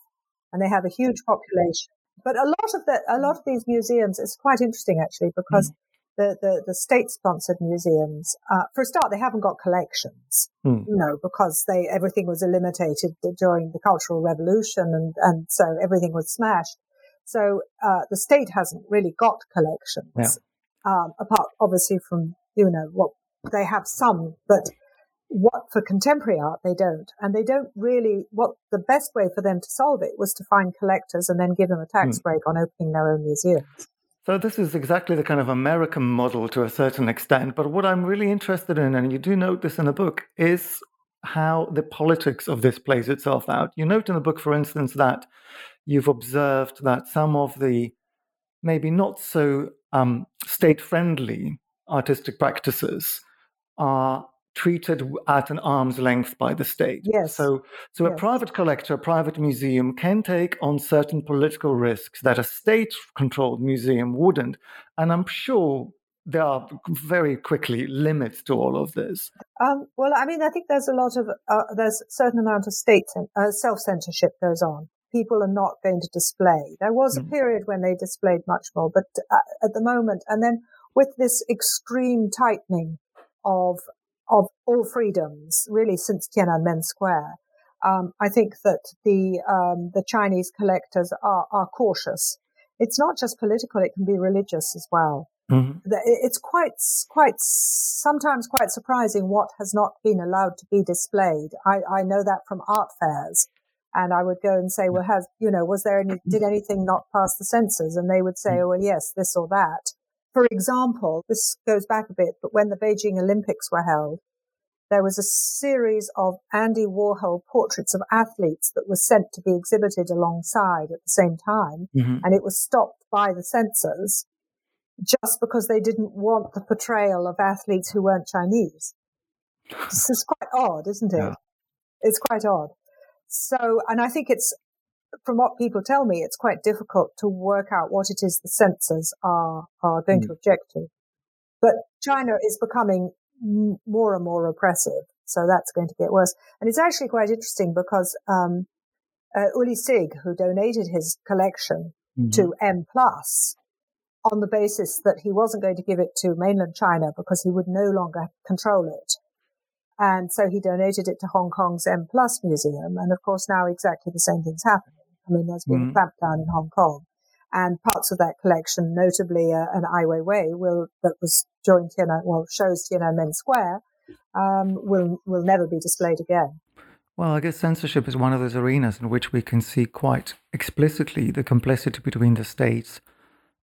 and they have a huge population. But a lot of the, a lot of these museums, it's quite interesting actually, because mm. The, the, the state-sponsored museums, uh, for a start, they haven't got collections, mm. you know, because they everything was eliminated during the Cultural Revolution, and, and so everything was smashed. So uh, the state hasn't really got collections, yeah. um, apart, obviously, from, you know, what they have some, but what for contemporary art, they don't. And they don't really, what the best way for them to solve it was to find collectors and then give them a tax mm. break on opening their own museums. So this is exactly the kind of American model to a certain extent. But what I'm really interested in, and you do note this in the book, is how the politics of this plays itself out. You note in the book, for instance, that you've observed that some of the maybe not so um, state-friendly artistic practices are treated at an arm's length by the state. Yes. So, so yes. A private collector, a private museum can take on certain political risks that a state-controlled museum wouldn't. And I'm sure there are very quickly limits to all of this. Um, well, I mean, I think there's a lot of, uh, there's a certain amount of state uh, self-censorship goes on. People are not going to display. There was a mm. period when they displayed much more, but uh, at the moment, and then with this extreme tightening of of all freedoms, really, since Tiananmen Square. Um, I think that the um, the Chinese collectors are, are cautious. It's not just political, it can be religious as well. Mm-hmm. It's quite, quite sometimes quite surprising what has not been allowed to be displayed. I, I know that from art fairs. And I would go and say, well, has, you know, was there any, did anything not pass the censors? And they would say, oh, well, yes, this or that. For example, this goes back a bit, but when the Beijing Olympics were held, there was a series of Andy Warhol portraits of athletes that were sent to be exhibited alongside at the same time, mm-hmm. and it was stopped by the censors just because they didn't want the portrayal of athletes who weren't Chinese. This is quite odd, isn't it? Yeah. It's quite odd. So, and I think it's, from what people tell me, it's quite difficult to work out what it is the censors are are going mm. to object to. But China is becoming more and more oppressive, so that's going to get worse. And it's actually quite interesting because um, uh, Uli Sig, who donated his collection mm-hmm. to M Plus, on the basis that he wasn't going to give it to mainland China because he would no longer control it. And so he donated it to Hong Kong's M Plus Museum. And of course, now exactly the same thing's happening. I mean, there's been mm-hmm. a clampdown in Hong Kong. And parts of that collection, notably uh, an Ai Weiwei, will, that was during Tiananmen, well, shows Tiananmen Square, um, will will never be displayed again. Well, I guess censorship is one of those arenas in which we can see quite explicitly the complicity between the states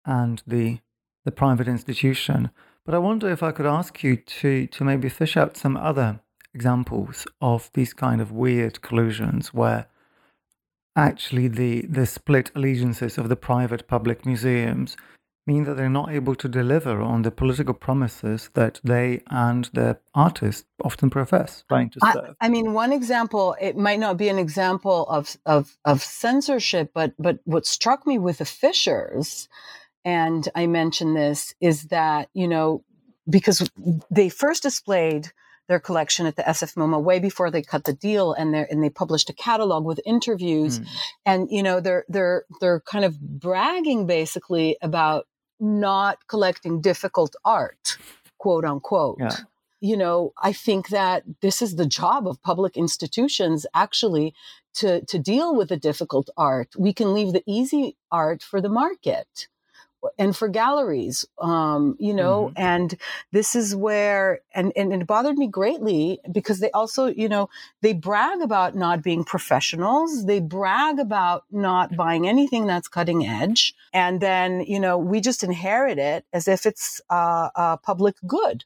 and the the private institution. But I wonder if I could ask you to to maybe fish out some other examples of these kind of weird collusions where actually the, the split allegiances of the private public museums mean that they're not able to deliver on the political promises that they and their artists often profess trying to serve. I, I mean, one example, it might not be an example of of, of censorship, but, but what struck me with the Fishers, and I mentioned this, is that, you know, because they first displayed their collection at the S F MoMA way before they cut the deal, and they and they published a catalog with interviews, mm. and you know they're they're they're kind of bragging basically about not collecting difficult art, quote unquote. Yeah. You know, I think that this is the job of public institutions actually to to deal with the difficult art. We can leave the easy art for the market and for galleries, um, you know, mm-hmm. and this is where, and, and, and it bothered me greatly because they also, you know, they brag about not being professionals. They brag about not buying anything that's cutting edge. And then, you know, we just inherit it as if it's uh, a public good.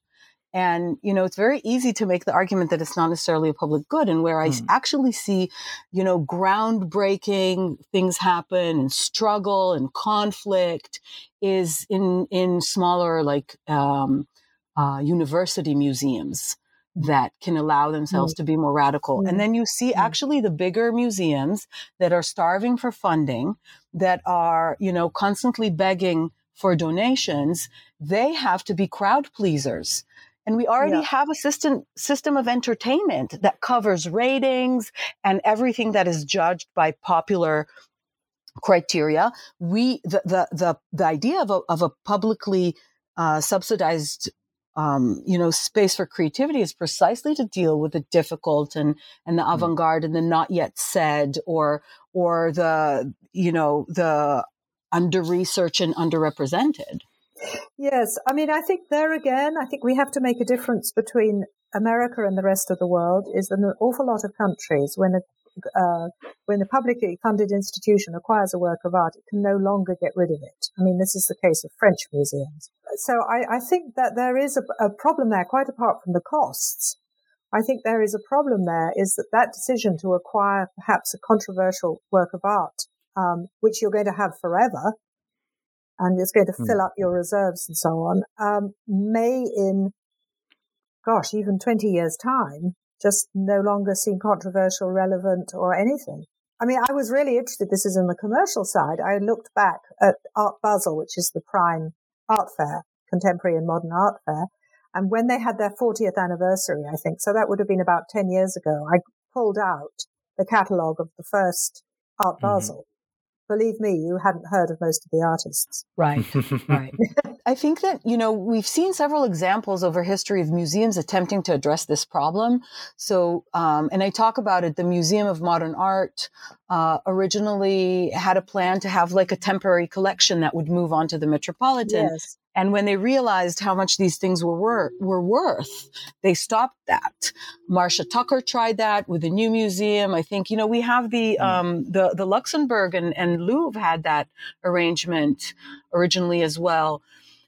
And, you know, it's very easy to make the argument that it's not necessarily a public good. And where I mm. actually see, you know, groundbreaking things happen and struggle and conflict is in in smaller, like, um, uh, university museums that can allow themselves mm. to be more radical. Mm. And then you see mm. actually the bigger museums that are starving for funding, that are, you know, constantly begging for donations. They have to be crowd pleasers. And we already yeah. have a system system of entertainment that covers ratings and everything that is judged by popular criteria. We the the the, the idea of a of a publicly uh, subsidized um, you know space for creativity is precisely to deal with the difficult and and the mm-hmm. avant-garde and the not yet said or or the you know the under-researched and underrepresented. Yes. I mean, I think there again, I think we have to make a difference between America and the rest of the world. Is that an awful lot of countries, when a uh, when a publicly funded institution acquires a work of art, it can no longer get rid of it. I mean, this is the case of French museums. So I, I think that there is a, a problem there, quite apart from the costs. I think there is a problem there, is that that decision to acquire perhaps a controversial work of art, um, which you're going to have forever, and it's going to fill up your reserves and so on, um, may in, gosh, even twenty years' time, just no longer seem controversial, relevant, or anything. I mean, I was really interested, this is in the commercial side, I looked back at Art Basel, which is the prime art fair, contemporary and modern art fair, and when they had their fortieth anniversary, I think, so that would have been about ten years ago, I pulled out the catalogue of the first Art Basel. Mm-hmm. Believe me, you hadn't heard of most of the artists. Right, right. I think that, you know, we've seen several examples over history of museums attempting to address this problem. So, um, and I talk about it, the Museum of Modern Art uh, originally had a plan to have like a temporary collection that would move on to the Metropolitan. Yes. And when they realized how much these things were, wor- were worth, they stopped that. Marcia Tucker tried that with the new museum. I think, you know, we have the um, the, the Luxembourg and, and Louvre had that arrangement originally as well.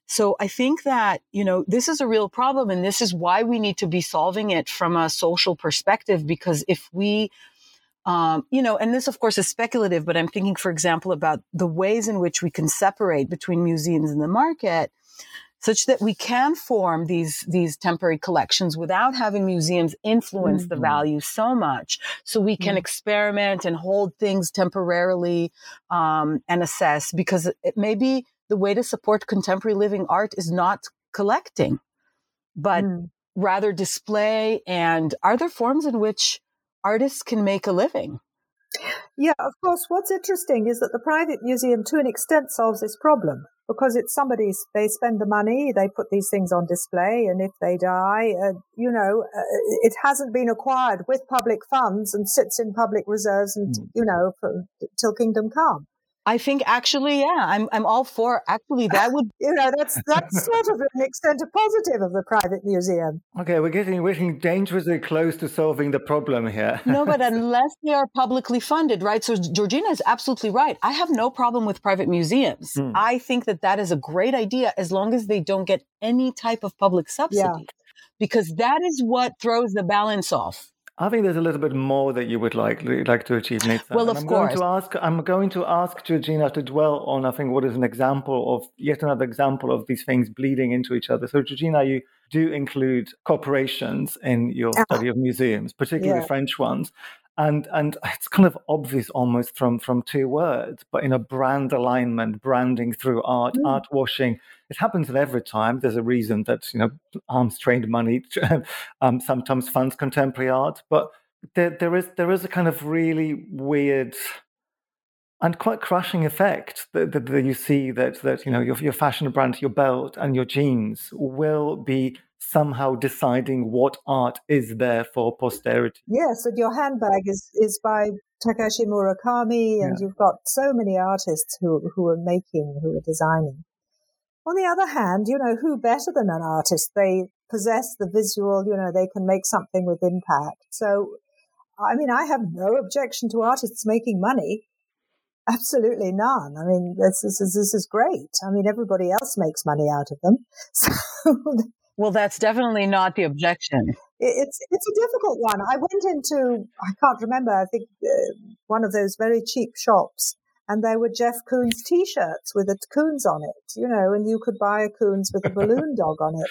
So I think that, you know, this is a real problem, and this is why we need to be solving it from a social perspective, because if we... Um, you know, and this, of course, is speculative, but I'm thinking, for example, about the ways in which we can separate between museums and the market such that we can form these these temporary collections without having museums influence mm-hmm. the value so much. So we can mm-hmm. experiment and hold things temporarily um, and assess, because maybe the way to support contemporary living art is not collecting, but mm. rather display. And are there forms in which artists can make a living? Yeah, of course. What's interesting is that the private museum, to an extent, solves this problem, because it's somebody's, they spend the money, they put these things on display, and if they die, uh, you know, uh, it hasn't been acquired with public funds and sits in public reserves and, mm. you know, for, till kingdom come. I think actually, yeah, I'm I'm all for actually that would you know that's that's sort of an extent of positive of the private museum. Okay, we're getting we're getting dangerously close to solving the problem here. No, but unless they are publicly funded, right? So Georgina is absolutely right. I have no problem with private museums. Mm. I think that that is a great idea as long as they don't get any type of public subsidy, yeah. because that is what throws the balance off. I think there's a little bit more that you would like like to achieve next time. Well, of I'm course. Going to ask, I'm going to ask Georgina to dwell on, I think, what is an example of, yet another example of these things bleeding into each other. So, Georgina, you do include corporations in your study of museums, particularly yeah. French ones. And and it's kind of obvious almost from, from two words, but in a brand alignment, branding through art, mm. art washing. It happens at every time. There's a reason that, you know, arms trained money um, sometimes funds contemporary art. But there there is there is a kind of really weird and quite crushing effect that, that, that you see that, that you know, your, your fashion brand, your belt and your jeans will be somehow deciding what art is there for posterity. Yes, and your handbag is, is by Takashi Murakami, and yeah. you've got so many artists who who are making, who are designing. On the other hand, you know, who better than an artist? They possess the visual, you know, they can make something with impact. So, I mean, I have no objection to artists making money. Absolutely none. I mean, this is, this is great. I mean, everybody else makes money out of them. So... Well, that's definitely not the objection. It's it's a difficult one. I went into, I can't remember, I think uh, one of those very cheap shops, and there were Jeff Koons T-shirts with a Koons on it, you know, and you could buy a Koons with a balloon dog on it.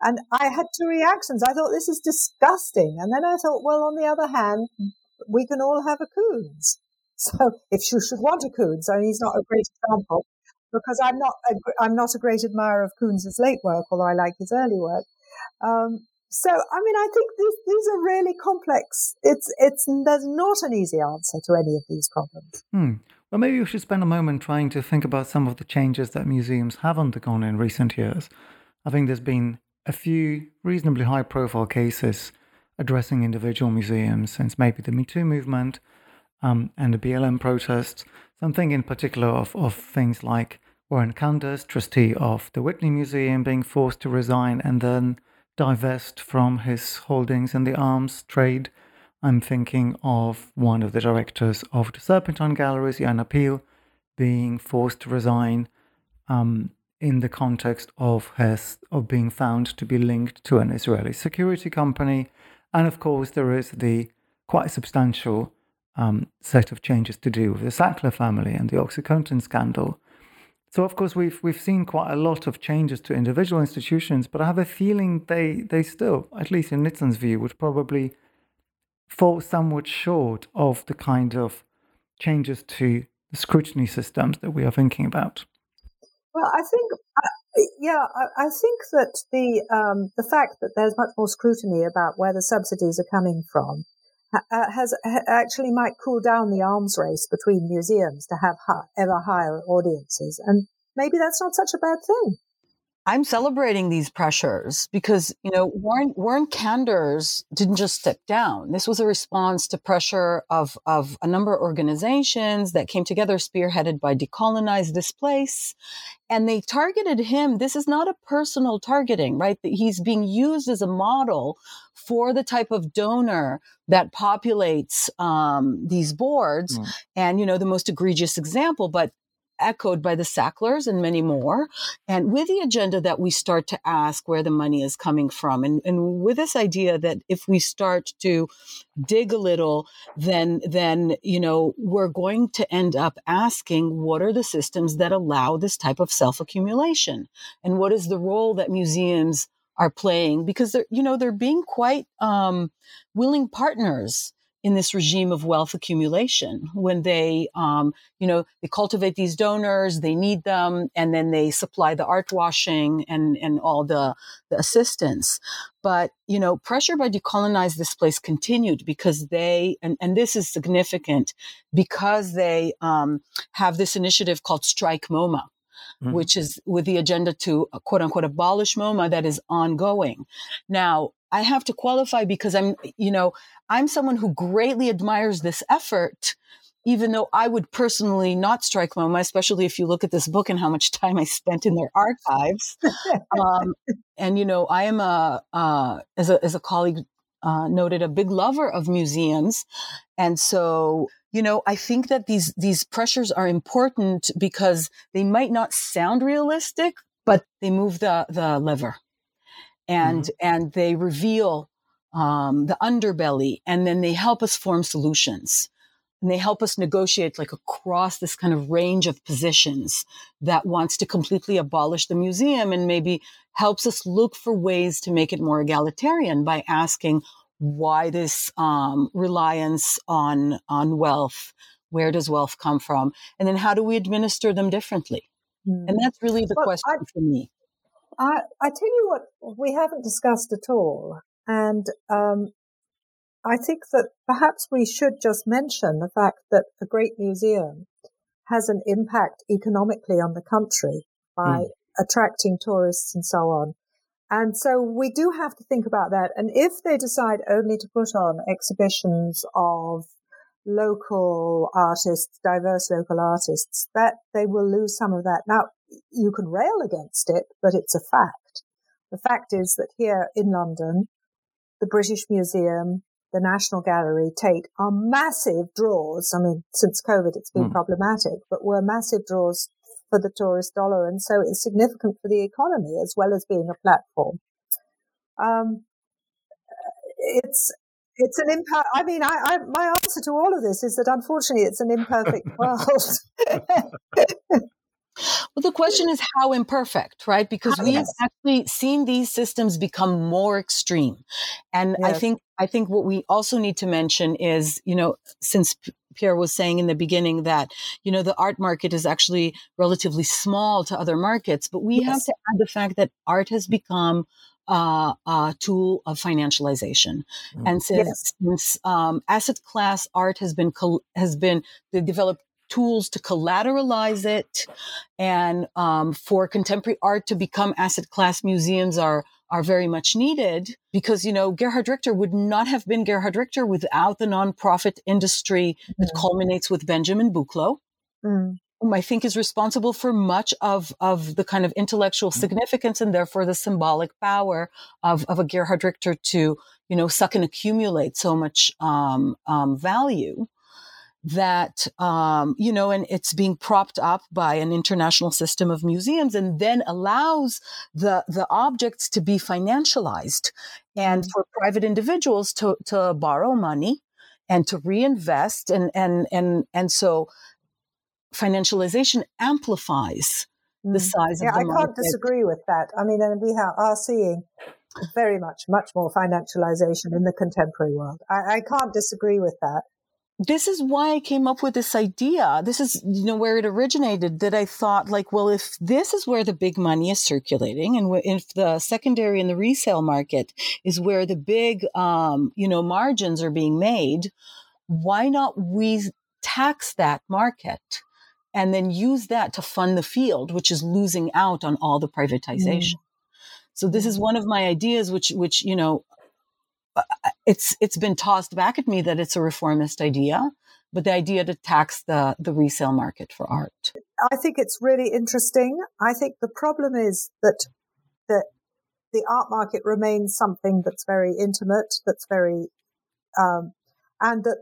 And I had two reactions. I thought, this is disgusting. And then I thought, well, on the other hand, we can all have a Koons. So if you should want a Koons, I mean, he's not a great example. Because I'm not a, I'm not a great admirer of Koons' late work, although I like his early work. Um, so, I mean, I think these, these are really complex. It's it's there's not an easy answer to any of these problems. Hmm. Well, maybe we should spend a moment trying to think about some of the changes that museums have undergone in recent years. I think there's been a few reasonably high-profile cases addressing individual museums since maybe the Me Too movement um, and the B L M protests. Something in particular of, of things like Warren Cunders, trustee of the Whitney Museum, being forced to resign and then divest from his holdings in the arms trade. I'm thinking of one of the directors of the Serpentine Galleries, Yana Peel, being forced to resign um, in the context of his, of being found to be linked to an Israeli security company. And of course, there is the quite substantial Um, set of changes to do with the Sackler family and the OxyContin scandal. So, of course, we've we've seen quite a lot of changes to individual institutions, but I have a feeling they they still, at least in Nizan's view, would probably fall somewhat short of the kind of changes to the scrutiny systems that we are thinking about. Well, I think, uh, yeah, I, I think that the um, the fact that there's much more scrutiny about where the subsidies are coming from Uh, has ha- actually might cool down the arms race between museums to have ha- ever higher audiences. And maybe that's not such a bad thing. I'm celebrating these pressures because, you know, Warren, Warren Canders didn't just step down. This was a response to pressure of, of a number of organizations that came together, spearheaded by Decolonize This Place. And they targeted him. This is not a personal targeting, right? He's being used as a model for the type of donor that populates um, these boards. Mm. And, you know, the most egregious example, but echoed by the Sacklers and many more, and with the agenda that we start to ask where the money is coming from, and, and with this idea that if we start to dig a little, then, then you know, we're going to end up asking what are the systems that allow this type of self-accumulation, and what is the role that museums are playing, because they're, you know, they're being quite um, willing partners in this regime of wealth accumulation, when they, um, you know, they cultivate these donors, they need them, and then they supply the art washing and, and all the, the assistance. But, you know, pressure by Decolonize This Place continued because they, and, and this is significant, because they um, have this initiative called Strike MoMA, mm-hmm. which is with the agenda to, uh, quote unquote, abolish MoMA that is ongoing. Now, I have to qualify because I'm, you know, I'm someone who greatly admires this effort, even though I would personally not strike MoMA, especially if you look at this book and how much time I spent in their archives. um, and, you know, I am, a, uh, as, a, as a colleague uh, noted, a big lover of museums. And so, you know, I think that these these pressures are important because they might not sound realistic, but they move the, the lever and mm-hmm. and they reveal um, the underbelly, and then they help us form solutions. And they help us negotiate like across this kind of range of positions that wants to completely abolish the museum, and maybe helps us look for ways to make it more egalitarian by asking why this um, reliance on, on wealth, where does wealth come from? And then how do we administer them differently? Mm. And that's really the well, question I, for me. I, I tell you what we haven't discussed at all. And, um, I think that perhaps we should just mention the fact that a great museum has an impact economically on the country by mm. attracting tourists and so on. And so we do have to think about that. And if they decide only to put on exhibitions of local artists, diverse local artists, that they will lose some of that. Now, you can rail against it, but it's a fact. The fact is that here in London, the British Museum, the National Gallery, Tate, are massive draws. I mean, since COVID, it's been mm. problematic, but were massive draws for the tourist dollar. And so it's significant for the economy as well as being a platform. Um, it's, it's an impact. I mean, I, I, my answer to all of this is that unfortunately it's an imperfect world. Well, the question is how imperfect, right? Because we've yes. actually seen these systems become more extreme. And yes. I think I think what we also need to mention is, you know, since Pierre was saying in the beginning that, you know, the art market is actually relatively small to other markets, but we yes. have to add the fact that art has become uh, a tool of financialization. Mm. And since, yes. since um, asset class art has been, has been the developed tools to collateralize it, and um, for contemporary art to become asset class, museums are are very much needed because, you know, Gerhard Richter would not have been Gerhard Richter without the nonprofit industry mm. that culminates with Benjamin Buklow, mm. whom I think is responsible for much of, of the kind of intellectual significance and therefore the symbolic power of, of a Gerhard Richter to, you know, suck and accumulate so much um, um, value. That, um, you know, and it's being propped up by an international system of museums, and then allows the the objects to be financialized and for private individuals to, to borrow money and to reinvest. And, and, and, and so financialization amplifies the size yeah, of the market. Yeah, I can't disagree with that. I mean, and we are seeing very much, much more financialization in the contemporary world. I, I can't disagree with that. This is why I came up with this idea. This is, you know, where it originated, that I thought like, well, if this is where the big money is circulating, and if the secondary and the resale market is where the big, um, you know, margins are being made, why not we tax that market and then use that to fund the field, which is losing out on all the privatization? Mm. So this is one of my ideas, which, which, you know, It's it's been tossed back at me that it's a reformist idea, but the idea to tax the, the resale market for art. I think it's really interesting. I think the problem is that the, the art market remains something that's very intimate, that's very, um, and that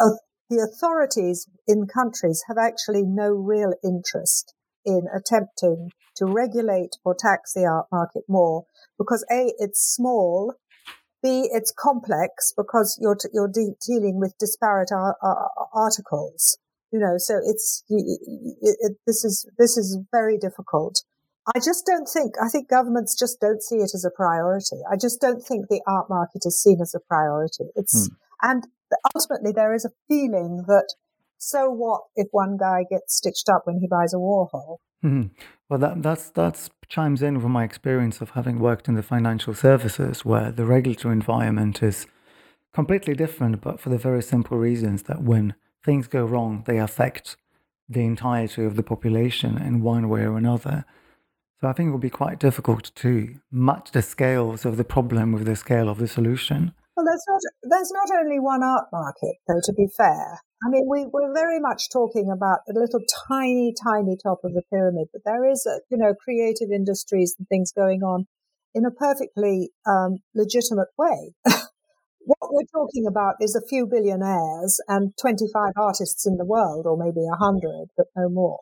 uh, the authorities in countries have actually no real interest in attempting to regulate or tax the art market more because A, it's small. B, it's complex because you're t- you're de- dealing with disparate ar- ar- articles, you know. So it's you, it, it, this is this is very difficult. I just don't think. I think governments just don't see it as a priority. I just don't think the art market is seen as a priority. It's mm. and ultimately there is a feeling that so what if one guy gets stitched up when he buys a Warhol? Mm-hmm. Well, that that's that's chimes in with my experience of having worked in the financial services, where the regulatory environment is completely different, but for the very simple reasons that when things go wrong, they affect the entirety of the population in one way or another. So I think it would be quite difficult to match the scales of the problem with the scale of the solution. Well, there's not, there's not only one art market, though, to be fair. I mean, we, we're very much talking about a little tiny, tiny top of the pyramid, but there is, a, you know, creative industries and things going on in a perfectly um, legitimate way. What we're talking about is a few billionaires and twenty-five artists in the world, or maybe one hundred, but no more.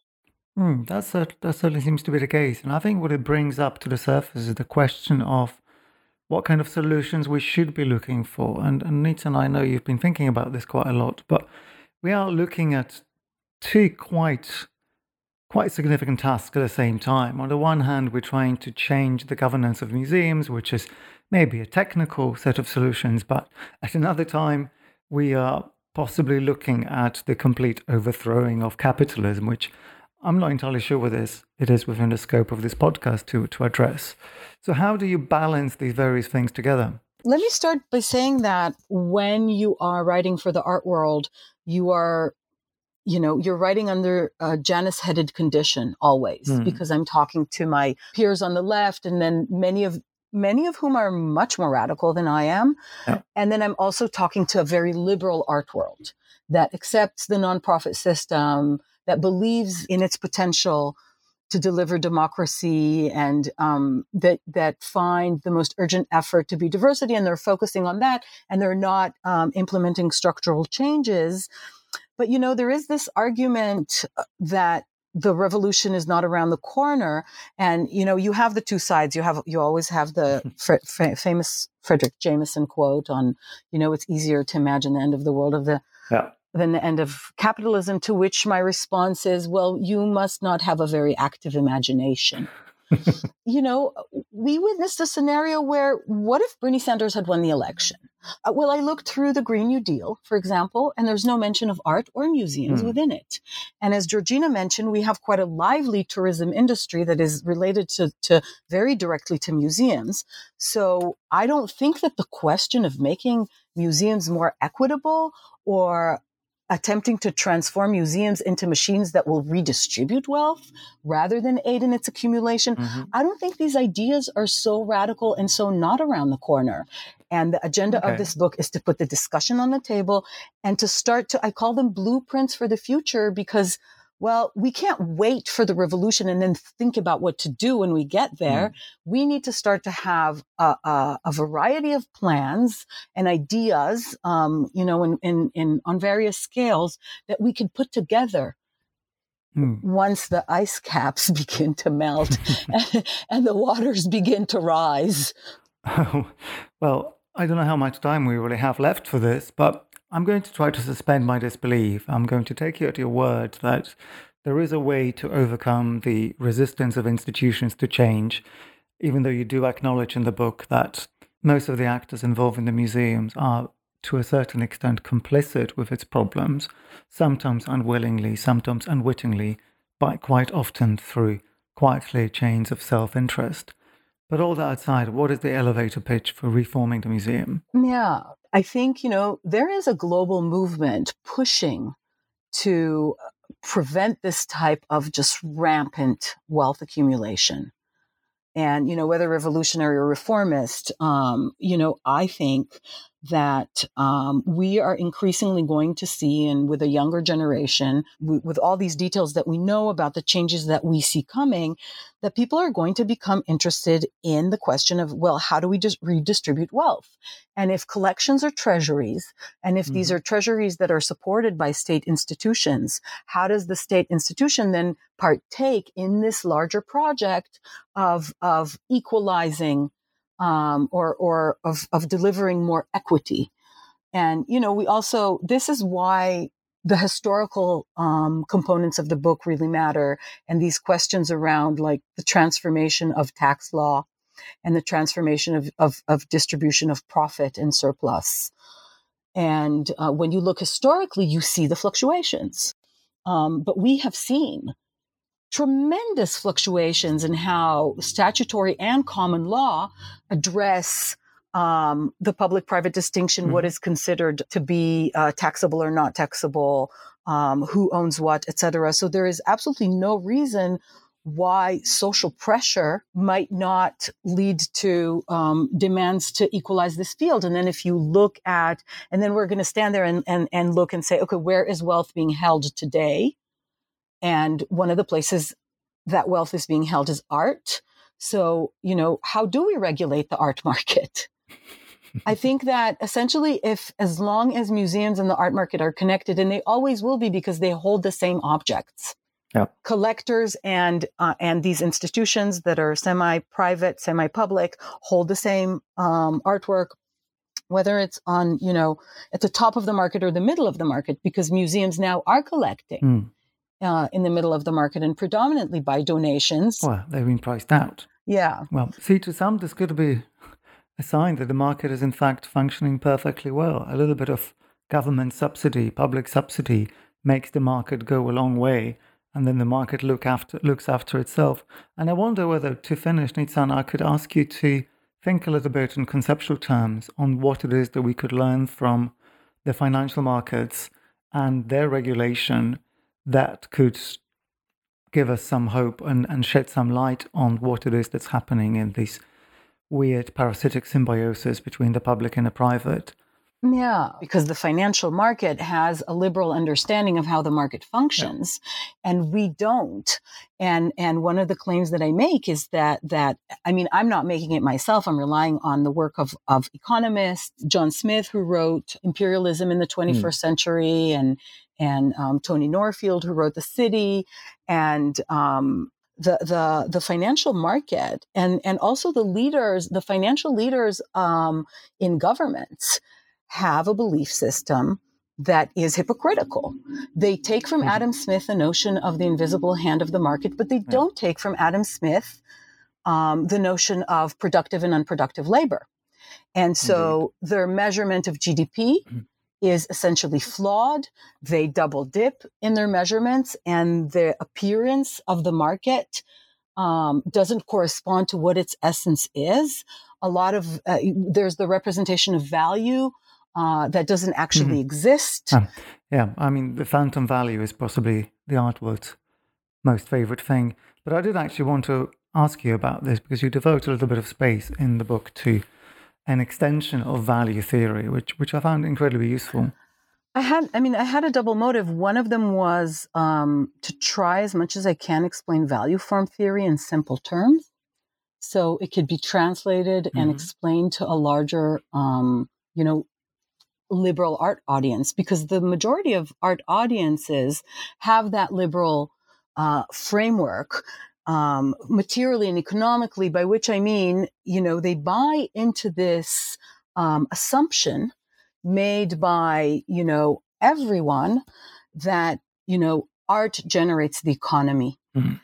Mm, that's cert- that certainly seems to be the case. And I think what it brings up to the surface is the question of what kind of solutions we should be looking for. And, and Nita and I know you've been thinking about this quite a lot, but we are looking at two quite, quite significant tasks at the same time. On the one hand, we're trying to change the governance of museums, which is maybe a technical set of solutions, but at another time, we are possibly looking at the complete overthrowing of capitalism, which I'm not entirely sure whether it is within the scope of this podcast to, to address. So how do you balance these various things together? Let me start by saying that when you are writing for the art world, you are, you know, you're writing under a Janus-headed condition always, mm. because I'm talking to my peers on the left, and then many of many of whom are much more radical than I am. Yeah. And then I'm also talking to a very liberal art world that accepts the nonprofit system, that believes in its potential to deliver democracy, and um, that that find the most urgent effort to be diversity, and they're focusing on that, and they're not um, implementing structural changes. But, you know, there is this argument that the revolution is not around the corner. And, you know, you have the two sides. You have, you always have the fr- fr- famous Frederick Jameson quote on, you know, it's easier to imagine the end of the world of the, yeah. than the end of capitalism, to which my response is, well, you must not have a very active imagination. You know, we witnessed a scenario where, what if Bernie Sanders had won the election? Uh, well, I looked through the Green New Deal, for example, and there's no mention of art or museums mm. within it. And as Georgina mentioned, we have quite a lively tourism industry that is related to, to very directly to museums. So I don't think that the question of making museums more equitable or attempting to transform museums into machines that will redistribute wealth rather than aid in its accumulation. Mm-hmm. I don't think these ideas are so radical and so not around the corner. And the agenda okay. of this book is to put the discussion on the table and to start to, I call them blueprints for the future, because, well, we can't wait for the revolution and then think about what to do when we get there. Mm. We need to start to have a, a, a variety of plans and ideas, um, you know, in, in, in on various scales that we can put together mm. once the ice caps begin to melt and, and the waters begin to rise. Oh, well, I don't know how much time we really have left for this, but I'm going to try to suspend my disbelief. I'm going to take you at your word that there is a way to overcome the resistance of institutions to change, even though you do acknowledge in the book that most of the actors involved in the museums are, to a certain extent, complicit with its problems, sometimes unwillingly, sometimes unwittingly, but quite often through quite clear chains of self-interest. But all that aside, what is the elevator pitch for reforming the museum? Yeah. I think, you know, there is a global movement pushing to prevent this type of just rampant wealth accumulation. And, you know, whether revolutionary or reformist, um, you know, I think that um, we are increasingly going to see, and with a younger generation, w- with all these details that we know about the changes that we see coming, that people are going to become interested in the question of, well, how do we just redistribute wealth? And if collections are treasuries, and if mm-hmm. these are treasuries that are supported by state institutions, how does the state institution then partake in this larger project of, of equalizing um, or, or of, of delivering more equity? And, you know, we also, this is why the historical um, components of the book really matter. And these questions around, like, the transformation of tax law and the transformation of, of, of distribution of profit and surplus. And uh, when you look historically, you see the fluctuations. Um, but we have seen tremendous fluctuations in how statutory and common law address um, the public-private distinction, mm. what is considered to be uh, taxable or not taxable, um, who owns what, et cetera. So there is absolutely no reason why social pressure might not lead to um, demands to equalize this field. And then if you look at, and then we're going to stand there and, and, and look and say, okay, where is wealth being held today? And one of the places that wealth is being held is art. So, you know, how do we regulate the art market? I think that essentially if, as long as museums and the art market are connected, and they always will be because they hold the same objects. Yeah. Collectors and uh, and these institutions that are semi-private, semi-public, hold the same um, artwork, whether it's on, you know, at the top of the market or the middle of the market, because museums now are collecting mm. uh, in the middle of the market and predominantly by donations. Well, they've been priced out. Yeah. Well, see, to some, this could be a sign that the market is in fact functioning perfectly well. A little bit of government subsidy, public subsidy, makes the market go a long way. And then the market look after, looks after itself. And I wonder whether, to finish, Nizan, I could ask you to think a little bit in conceptual terms on what it is that we could learn from the financial markets and their regulation that could give us some hope and, and shed some light on what it is that's happening in this weird parasitic symbiosis between the public and the private. Yeah, because the financial market has a liberal understanding of how the market functions, yeah. and we don't. And and one of the claims that I make is that, that I mean, I'm not making it myself. I'm relying on the work of, of economists, John Smith, who wrote Imperialism in the twenty-first mm. Century, and, and um, Tony Norfield, who wrote The City, and um, the, the the financial market, and, and also the leaders, the financial leaders um, in governments, have a belief system that is hypocritical. They take from Adam Smith the notion of the invisible hand of the market, but they don't take from Adam Smith um, the notion of productive and unproductive labor. And so Indeed. Their measurement of G D P is essentially flawed. They double dip in their measurements, and the appearance of the market um, doesn't correspond to what its essence is. A lot of, uh, there's the representation of value Uh, that doesn't actually mm-hmm. exist. Um, yeah, I mean, the phantom value is possibly the artwork's most favorite thing. But I did actually want to ask you about this, because you devote a little bit of space in the book to an extension of value theory, which which I found incredibly useful. I had, I mean, I had a double motive. One of them was um, to try as much as I can explain value form theory in simple terms, so it could be translated mm-hmm. and explained to a larger, um, you know, liberal art audience, because the majority of art audiences have that liberal uh, framework um, materially and economically, by which I mean, you know, they buy into this um, assumption made by, you know, everyone that, you know, art generates the economy. Mm-hmm.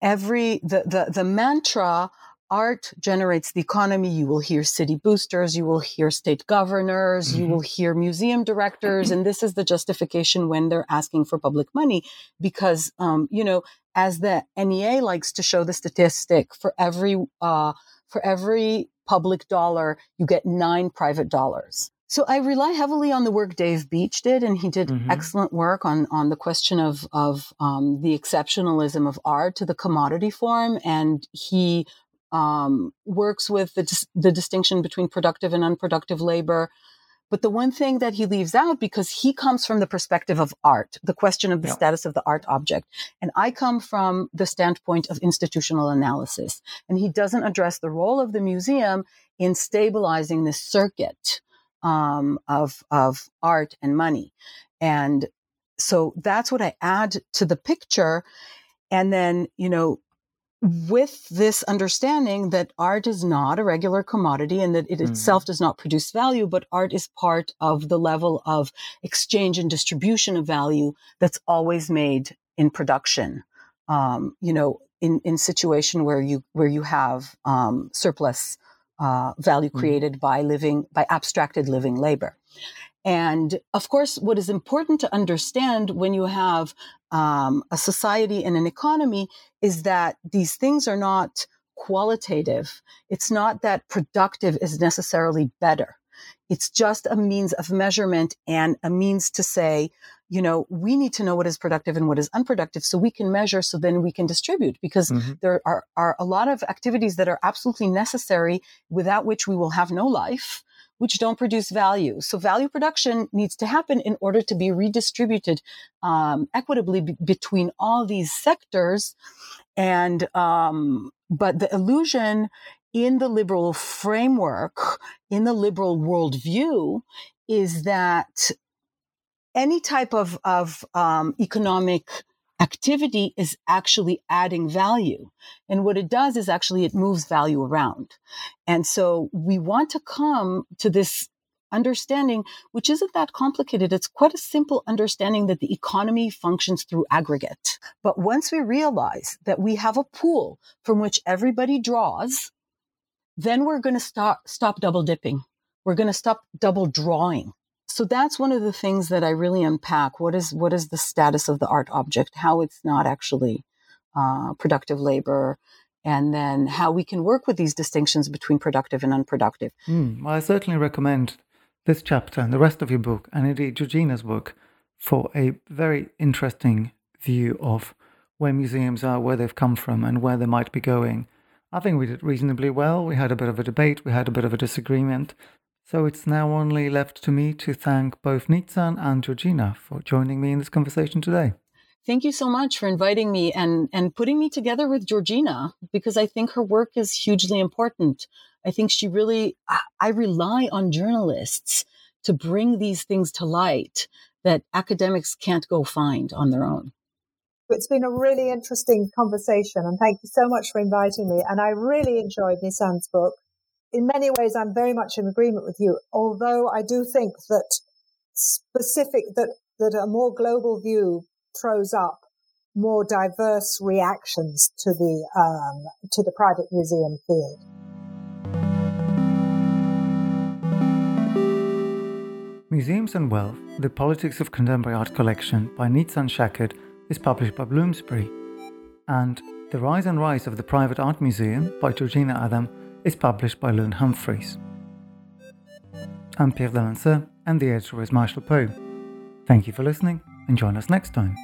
Every, the, the, the mantra, art generates the economy. You will hear city boosters, you will hear state governors, mm-hmm. you will hear museum directors. Mm-hmm. And this is the justification when they're asking for public money, because, um, you know, as the N E A likes to show the statistic, for every, uh, for every public dollar, you get nine private dollars. So I rely heavily on the work Dave Beach did, and he did mm-hmm. excellent work on, on the question of, of um, the exceptionalism of art to the commodity form. And he Um, works with the, dis- the distinction between productive and unproductive labor. But the one thing that he leaves out, because he comes from the perspective of art, the question of the yeah. status of the art object. And I come from the standpoint of institutional analysis. And he doesn't address the role of the museum in stabilizing this circuit um, of, of art and money. And so that's what I add to the picture. And then, you know, with this understanding that art is not a regular commodity and that it mm. itself does not produce value, but art is part of the level of exchange and distribution of value that's always made in production, um, you know, in, in situation where you where you have um, surplus uh, value created mm. by living, by abstracted living labor. And of course, what is important to understand when you have um, a society and an economy is that these things are not qualitative. It's not that productive is necessarily better. It's just a means of measurement and a means to say, you know, we need to know what is productive and what is unproductive so we can measure, so then we can distribute, because mm-hmm. there are, are a lot of activities that are absolutely necessary without which we will have no life, which don't produce value. So value production needs to happen in order to be redistributed um, equitably b- between all these sectors. And um, but the illusion in the liberal framework, in the liberal worldview, is that any type of, of um, economic activity is actually adding value. And what it does is actually it moves value around. And so we want to come to this understanding, which isn't that complicated. It's quite a simple understanding that the economy functions through aggregate. But once we realize that we have a pool from which everybody draws, then we're going to stop, stop double dipping. We're going to stop double drawing. So that's one of the things that I really unpack. What is what is the status of the art object, how it's not actually uh, productive labor, and then how we can work with these distinctions between productive and unproductive. Mm, well, I certainly recommend this chapter and the rest of your book, and indeed Georgina's book, for a very interesting view of where museums are, where they've come from, and where they might be going. I think we did reasonably well. We had a bit of a debate. We had a bit of a disagreement. So it's now only left to me to thank both Nizan and Georgina for joining me in this conversation today. Thank you so much for inviting me and, and putting me together with Georgina, because I think her work is hugely important. I think she really, I rely on journalists to bring these things to light that academics can't go find on their own. It's been a really interesting conversation, and thank you so much for inviting me. And I really enjoyed Nizan's book. In many ways, I'm very much in agreement with you, although I do think that specific, that, that a more global view throws up more diverse reactions to the, um, to the private museum field. Museums and Wealth: The Politics of Contemporary Art Collection by Nizan Shaked is published by Bloomsbury, and The Rise and Rise of the Private Art Museum by Georgina Adam is published by Lune Humphreys. I'm Pierre Vallonson, and the editor is Marshall Poe. Thank you for listening, and join us next time.